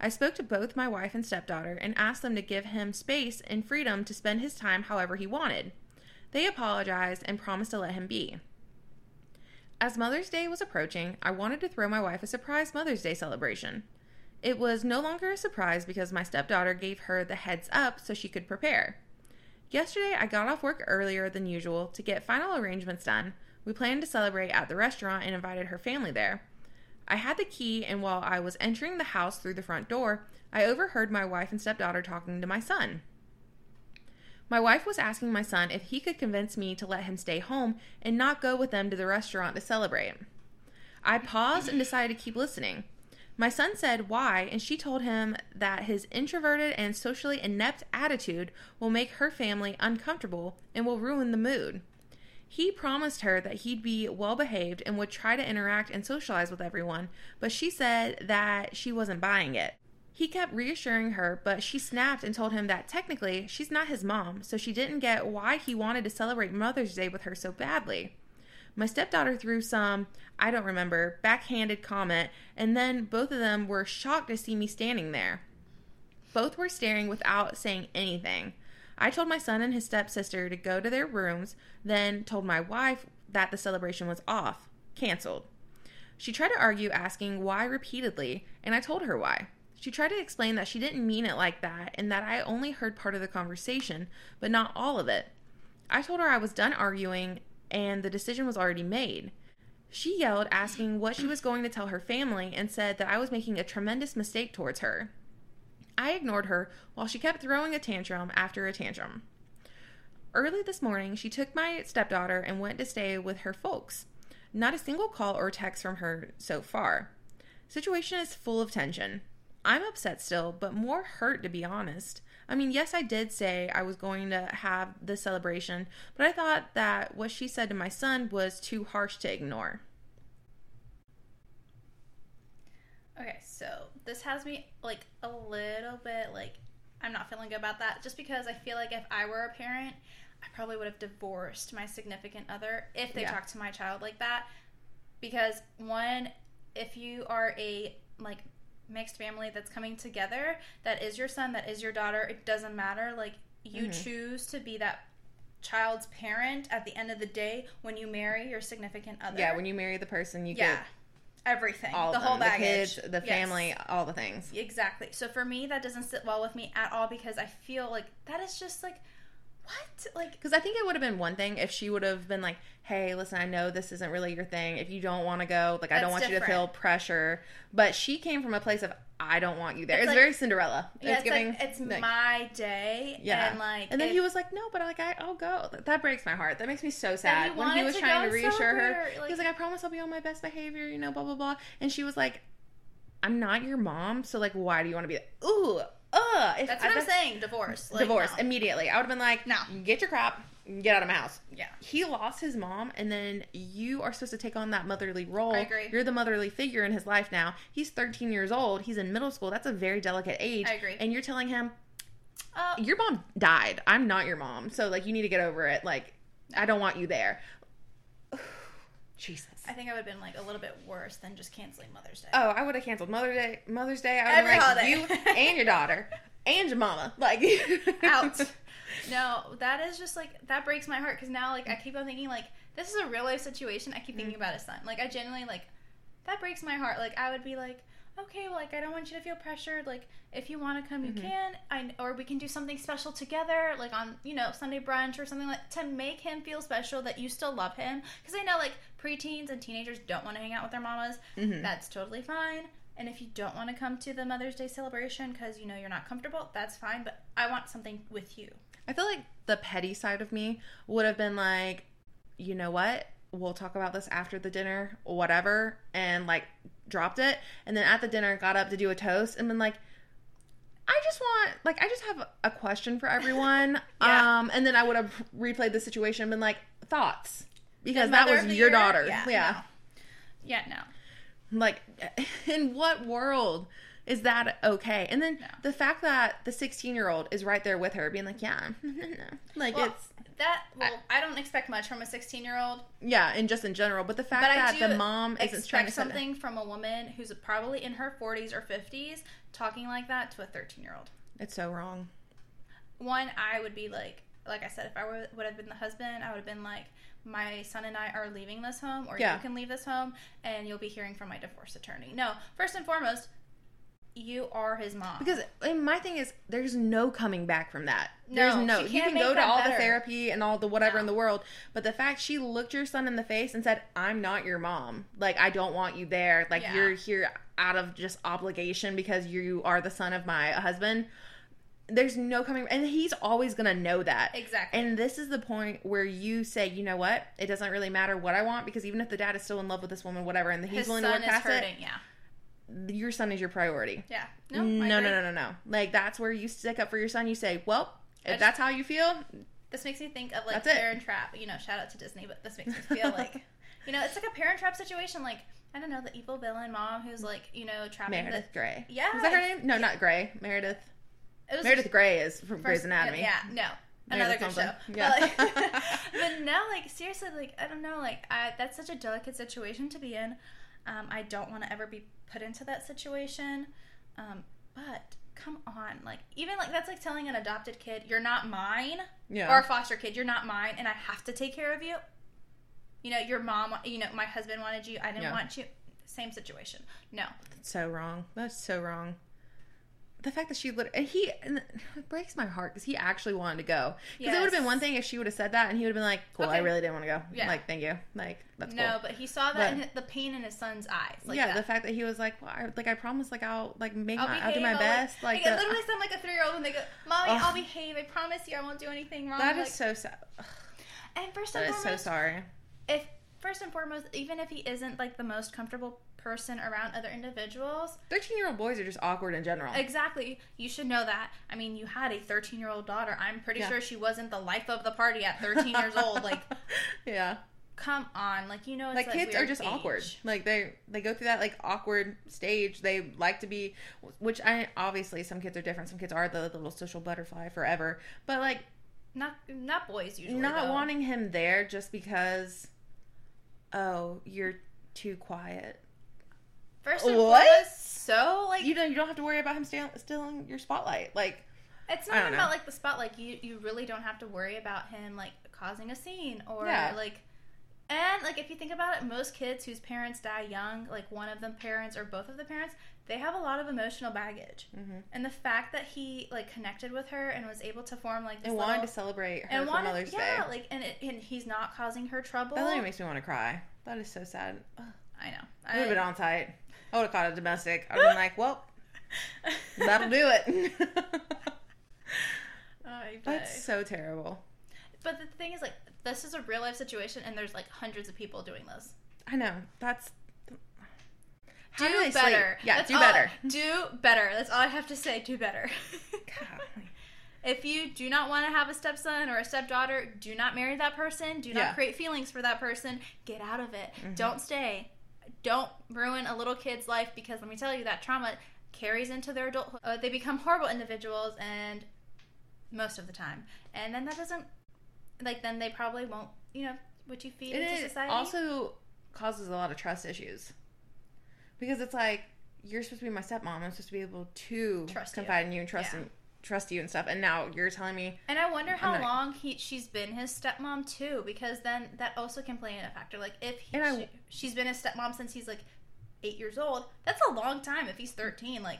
I spoke to both my wife and stepdaughter and asked them to give him space and freedom to spend his time however he wanted. They apologized and promised to let him be. As Mother's Day was approaching, I wanted to throw my wife a surprise Mother's Day celebration. It was no longer a surprise because my stepdaughter gave her the heads up so she could prepare. Yesterday, I got off work earlier than usual to get final arrangements done. We planned to celebrate at the restaurant and invited her family there. I had the key, and while I was entering the house through the front door, I overheard my wife and stepdaughter talking to my son. My wife was asking my son if he could convince me to let him stay home and not go with them to the restaurant to celebrate. I paused and decided to keep listening. My son said why, and she told him that his introverted and socially inept attitude will make her family uncomfortable and will ruin the mood. He promised her that he'd be well-behaved and would try to interact and socialize with everyone, but she said that she wasn't buying it. He kept reassuring her, but she snapped and told him that technically she's not his mom, so she didn't get why he wanted to celebrate Mother's Day with her so badly. My stepdaughter threw some, I don't remember, backhanded comment, and then both of them were shocked to see me standing there. Both were staring without saying anything. I told my son and his stepsister to go to their rooms, then told my wife that the celebration was off, canceled. She tried to argue, asking why repeatedly, and I told her why. She tried to explain that she didn't mean it like that and that I only heard part of the conversation, but not all of it. I told her I was done arguing and the decision was already made. She yelled, asking what she was going to tell her family, and said that I was making a tremendous mistake towards her. I ignored her while she kept throwing a tantrum after a tantrum. Early this morning, she took my stepdaughter and went to stay with her folks. Not a single call or text from her so far. Situation is full of tension. I'm upset still, but more hurt, to be honest. I mean, yes, I did say I was going to have the celebration, but I thought that what she said to my son was too harsh to ignore. Okay, so this has me, like, a little bit, like, I'm not feeling good about that, just because I feel like if I were a parent, I probably would have divorced my significant other if they talked to my child like that, because, one, if you are a, like, mixed family that's coming together, that is your son, that is your daughter, it doesn't matter, like, you choose to be that child's parent at the end of the day when you marry your significant other. Yeah, when you marry the person, you get everything, all the whole baggage, the kids, the family, all the things. Exactly. So for me, that doesn't sit well with me at all, because I feel like that is just like, what? Like, because I think it would have been one thing if she would have been like, hey, listen, I know this isn't really your thing. If you don't want to go, like, I don't want you to feel pressure. But she came from a place of, I don't want you there. It's like, very Cinderella. Yeah, it's giving, like, it's like, my day. Yeah. And, like, and then he was like, no, but like, I'll go. That breaks my heart. That makes me so sad. When he was trying to reassure her, like, he was like, I promise I'll be on my best behavior, you know, blah, blah, blah. And she was like, I'm not your mom, so, like, why do you want to be there? Ooh. That's what I'm saying. Divorce. Like, divorce. No. Immediately. I would have been like, no. Get your crap. Get out of my house. Yeah. He lost his mom, and then you are supposed to take on that motherly role. I agree. You're the motherly figure in his life now. He's 13 years old. He's in middle school. That's a very delicate age. I agree. And you're telling him, your mom died. I'm not your mom. So, like, you need to get over it. Like, I don't want you there. Jesus. I think I would have been, like, a little bit worse than just canceling Mother's Day. Oh, I would have canceled Mother's Day. I would have been like, you and your daughter and your mama. Like, out. No, that is just, like, that breaks my heart, because now, like, I keep on thinking, like, this is a real-life situation. I keep thinking about his son. Like, I genuinely, like, that breaks my heart. Like, I would be like, okay, well, like, I don't want you to feel pressured. Like, if you want to come, you can. Or we can do something special together, like on, you know, Sunday brunch or something, like, to make him feel special that you still love him. Because I know, like, preteens and teenagers don't want to hang out with their mamas. That's totally fine. And if you don't want to come to the Mother's Day celebration because, you know, you're not comfortable, that's fine. But I want something with you. I feel like the petty side of me would have been like, you know what? We'll talk about this after the dinner or whatever, and like dropped it. And then at the dinner, got up to do a toast and been like, I just have a question for everyone. Yeah. And then I would have replayed the situation and been like, thoughts. Because that was your daughter. Yeah, no. Like, in what world is that okay? And then the fact that the 16-year-old is right there with her being like, yeah. Like, well, it's... I don't expect much from a 16-year-old. Yeah, and just in general. But the fact that the mom isn't trying to... something from a woman who's probably in her 40s or 50s talking like that to a 13-year-old. It's so wrong. One, I would be like I said, if I would have been the husband, I would have been like, my son and I are leaving this home, or you can leave this home, and you'll be hearing from my divorce attorney. No, first and foremost, you are his mom. Because my thing is, there's no coming back from that. No, you can go to all the therapy and all the whatever in the world, but the fact she looked your son in the face and said, I'm not your mom. Like, I don't want you there. Like, you're here out of just obligation because you are the son of my husband. There's no coming, and he's always going to know that. Exactly. And this is the point where you say, you know what? It doesn't really matter what I want, because even if the dad is still in love with this woman, whatever, and he's willing to work past it, your son is your priority. Yeah. No. Like, that's where you stick up for your son. You say, well, if that's how you feel. This makes me think of, like, Parent Trap. You know, shout out to Disney, but this makes me feel like, you know, it's like a Parent Trap situation. Like, I don't know, the evil villain mom who's, like, you know, trapping Meredith Grey. Yeah. Is that her name? No, not Grey. Meredith. Meredith Grey is from Grey's Anatomy. Yeah, no. Another good show. Yeah. But now, like, seriously, like, I don't know. Like, that's such a delicate situation to be in. I don't want to ever be put into that situation. But, come on. Like, even, like, that's like telling an adopted kid, you're not mine. Yeah. Or a foster kid, you're not mine, and I have to take care of you. You know, your mom, you know, my husband wanted you. I didn't want you. Same situation. No. That's so wrong. That's so wrong. The fact that she literally... And it breaks my heart because he actually wanted to go. Because it would have been one thing if she would have said that and he would have been like, cool, okay. I really didn't want to go. Yeah. Like, thank you. Like, that's cool. No, but he saw that and the pain in his son's eyes. Like the fact that he was like, well, I promise, like, I'll do my best. Like, it literally sound like a 3-year-old when they go, Mommy, I'll behave. I promise you I won't do anything wrong. That is so sad. And first and foremost... so sorry. First and foremost, even if he isn't, like, the most comfortable person around other individuals... 13-year-old boys are just awkward in general. Exactly. You should know that. I mean, you had a 13-year-old daughter. I'm pretty sure she wasn't the life of the party at 13 years old. Like, yeah. Come on. Like, you know, it's like kids are just awkward. Like, they go through that, like, awkward stage. They like to be... Which, obviously, some kids are different. Some kids are the little social butterfly forever. But, like... Not boys, usually, Not wanting him there just because... Oh, you're too quiet. First of all, so like you don't have to worry about him stealing your spotlight. Like, it's not even about like the spotlight. You really don't have to worry about him like causing a scene or like. And like if you think about it, most kids whose parents die young, like one of them parents or both of the parents, they have a lot of emotional baggage. Mm-hmm. And the fact that he like connected with her and was able to form like this and wanted to celebrate her for Mother's Day. Yeah, like and he's not causing her trouble. That literally makes me want to cry. That is so sad. Ugh. I know. I would have been on tight. I would have caught a domestic. I would have been like, well, that'll do it. That's so terrible. But the thing is, like, this is a real life situation, and there's like hundreds of people doing this. I know. That's how do they better. Sleep? Yeah, that's better. Do better. That's all I have to say. Do better. God. If you do not want to have a stepson or a stepdaughter, do not marry that person. Do not create feelings for that person. Get out of it. Mm-hmm. Don't stay. Don't ruin a little kid's life because let me tell you, that trauma carries into their adulthood. They become horrible individuals, and most of the time, and then that doesn't. Like, then they probably won't, you know, what you feed into society. It also causes a lot of trust issues. Because it's like, you're supposed to be my stepmom. I'm supposed to be able to confide in you and trust you and stuff. And now you're telling me... And I wonder how long she's been his stepmom, too. Because then that also can play in a factor. Like, if she's been his stepmom since he's, like, 8 years old, that's a long time if he's 13. Like...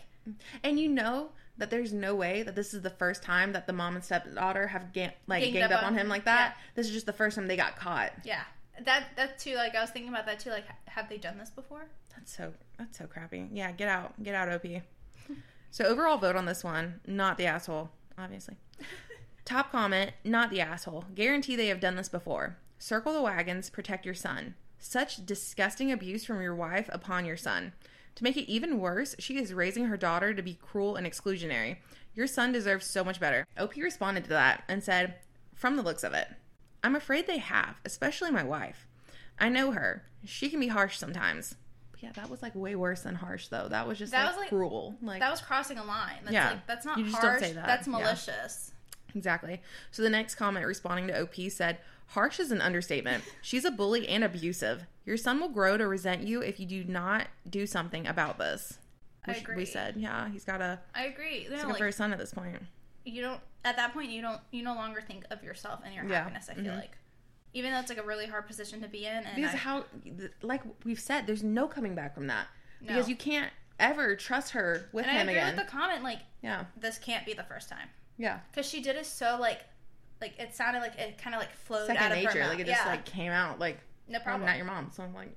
And you know that there's no way that this is the first time that the mom and stepdaughter have ganged up on him like that. Yeah. This is just the first time they got caught. Yeah. That too, like, I was thinking about that too, like, have they done this before? That's so crappy. Yeah, get out. Get out, OP. So overall vote on this one, not the asshole, obviously. Top comment, not the asshole. Guarantee they have done this before. Circle the wagons, protect your son. Such disgusting abuse from your wife upon your son. To make it even worse, she is raising her daughter to be cruel and exclusionary. Your son deserves so much better. OP responded to that and said, from the looks of it, I'm afraid they have, especially my wife. I know her. She can be harsh sometimes. But yeah, that was like way worse than harsh though. That was just that was cruel. Like, that was crossing a line. That's like, that's not harsh. Don't say that. That's malicious. Yeah. Exactly. So the next comment responding to OP said, harsh is an understatement. She's a bully and abusive. Your son will grow to resent you if you do not do something about this. I agree. We said, yeah, he's got to look out for his son at this point. You don't, at that point, you no longer think of yourself and your happiness, I feel like. Even though it's like a really hard position to be in. And because how, like we've said, there's no coming back from that. No. Because you can't ever trust her with him again. And I agree with the comment, like, this can't be the first time. Yeah. Because she did it so, like, it sounded like it kind of, like, flowed out of her mouth. Second nature. Like, it just, like, came out. Like, no problem. I'm not your mom. So I'm like,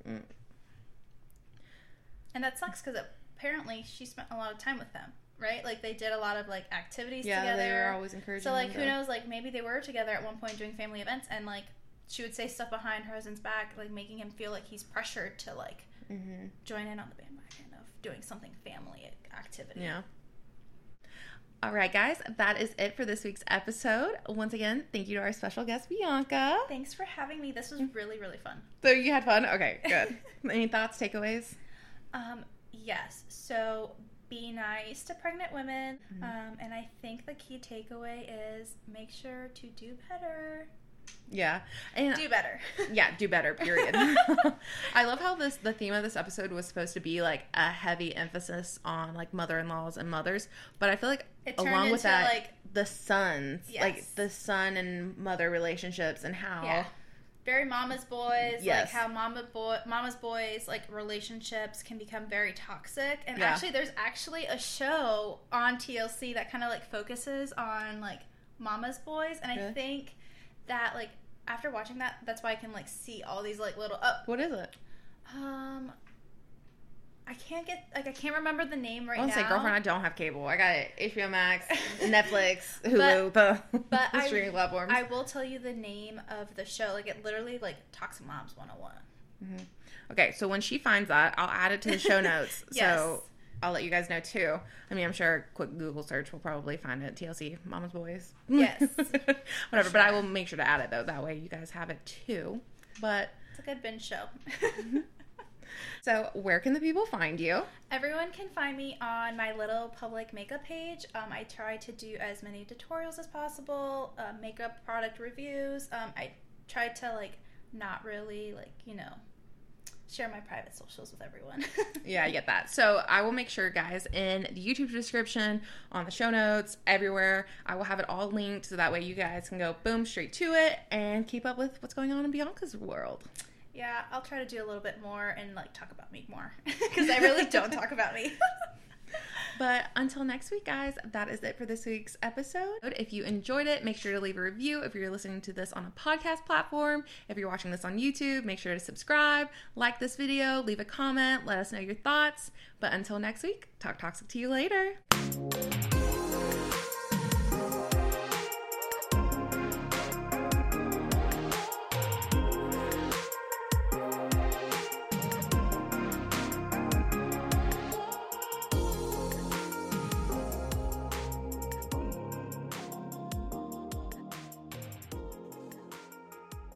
And that sucks because apparently she spent a lot of time with them, right? Like, they did a lot of, like, activities together. Yeah, they were always encouraging. So, like, who knows? Like, maybe they were together at one point doing family events. And, like, she would say stuff behind her husband's back, like, making him feel like he's pressured to, like, join in on the bandwagon of doing something family activity. Yeah. All right, guys, that is it for this week's episode. Once again, thank you to our special guest, Bianca. Thanks for having me. This was really, really fun. So you had fun? Okay, good. Any thoughts, takeaways? Yes. So be nice to pregnant women. And I think the key takeaway is make sure to do better. Yeah. And do better. Yeah, do better, period. I love how the theme of this episode was supposed to be like a heavy emphasis on like mother-in-laws and mothers, but I feel like it turned along with that like the sons, like the son and mother relationships and how very mama's boys, like how mama's boys like relationships can become very toxic. And actually there's actually a show on TLC that kind of like focuses on like mama's boys, and I think that, like, after watching that, that's why I can, like, see all these, like, little... What is it? I can't get... Like, I can't remember the name right now. I want to say, girlfriend, I don't have cable. I got it. HBO Max, Netflix, Hulu, but the streaming platforms. I will tell you the name of the show. Like, it literally, like, Toxic Moms 101. Okay, so when she finds that, I'll add it to the show notes. So I'll let you guys know, too. I mean, I'm sure a quick Google search will probably find it. TLC, Mama's Boys. Yes. Whatever, sure. But I will make sure to add it, though. That way you guys have it, too. But it's a good binge show. So where can the people find you? Everyone can find me on my little public makeup page. I try to do as many tutorials as possible, makeup product reviews. I try to, like, not really, like, you know... share my private socials with everyone. Yeah, I get that. So I will make sure, guys, in the YouTube description, on the show notes, everywhere, I will have it all linked so that way you guys can go, boom, straight to it and keep up with what's going on in Bianca's world. Yeah, I'll try to do a little bit more and, like, talk about me more because I really don't talk about me. But until next week, guys, that is it for this week's episode. If you enjoyed it, make sure to leave a review. If you're listening to this on a podcast platform, if you're watching this on YouTube, make sure to subscribe, like this video, leave a comment, let us know your thoughts. But until next week, talk toxic to you later.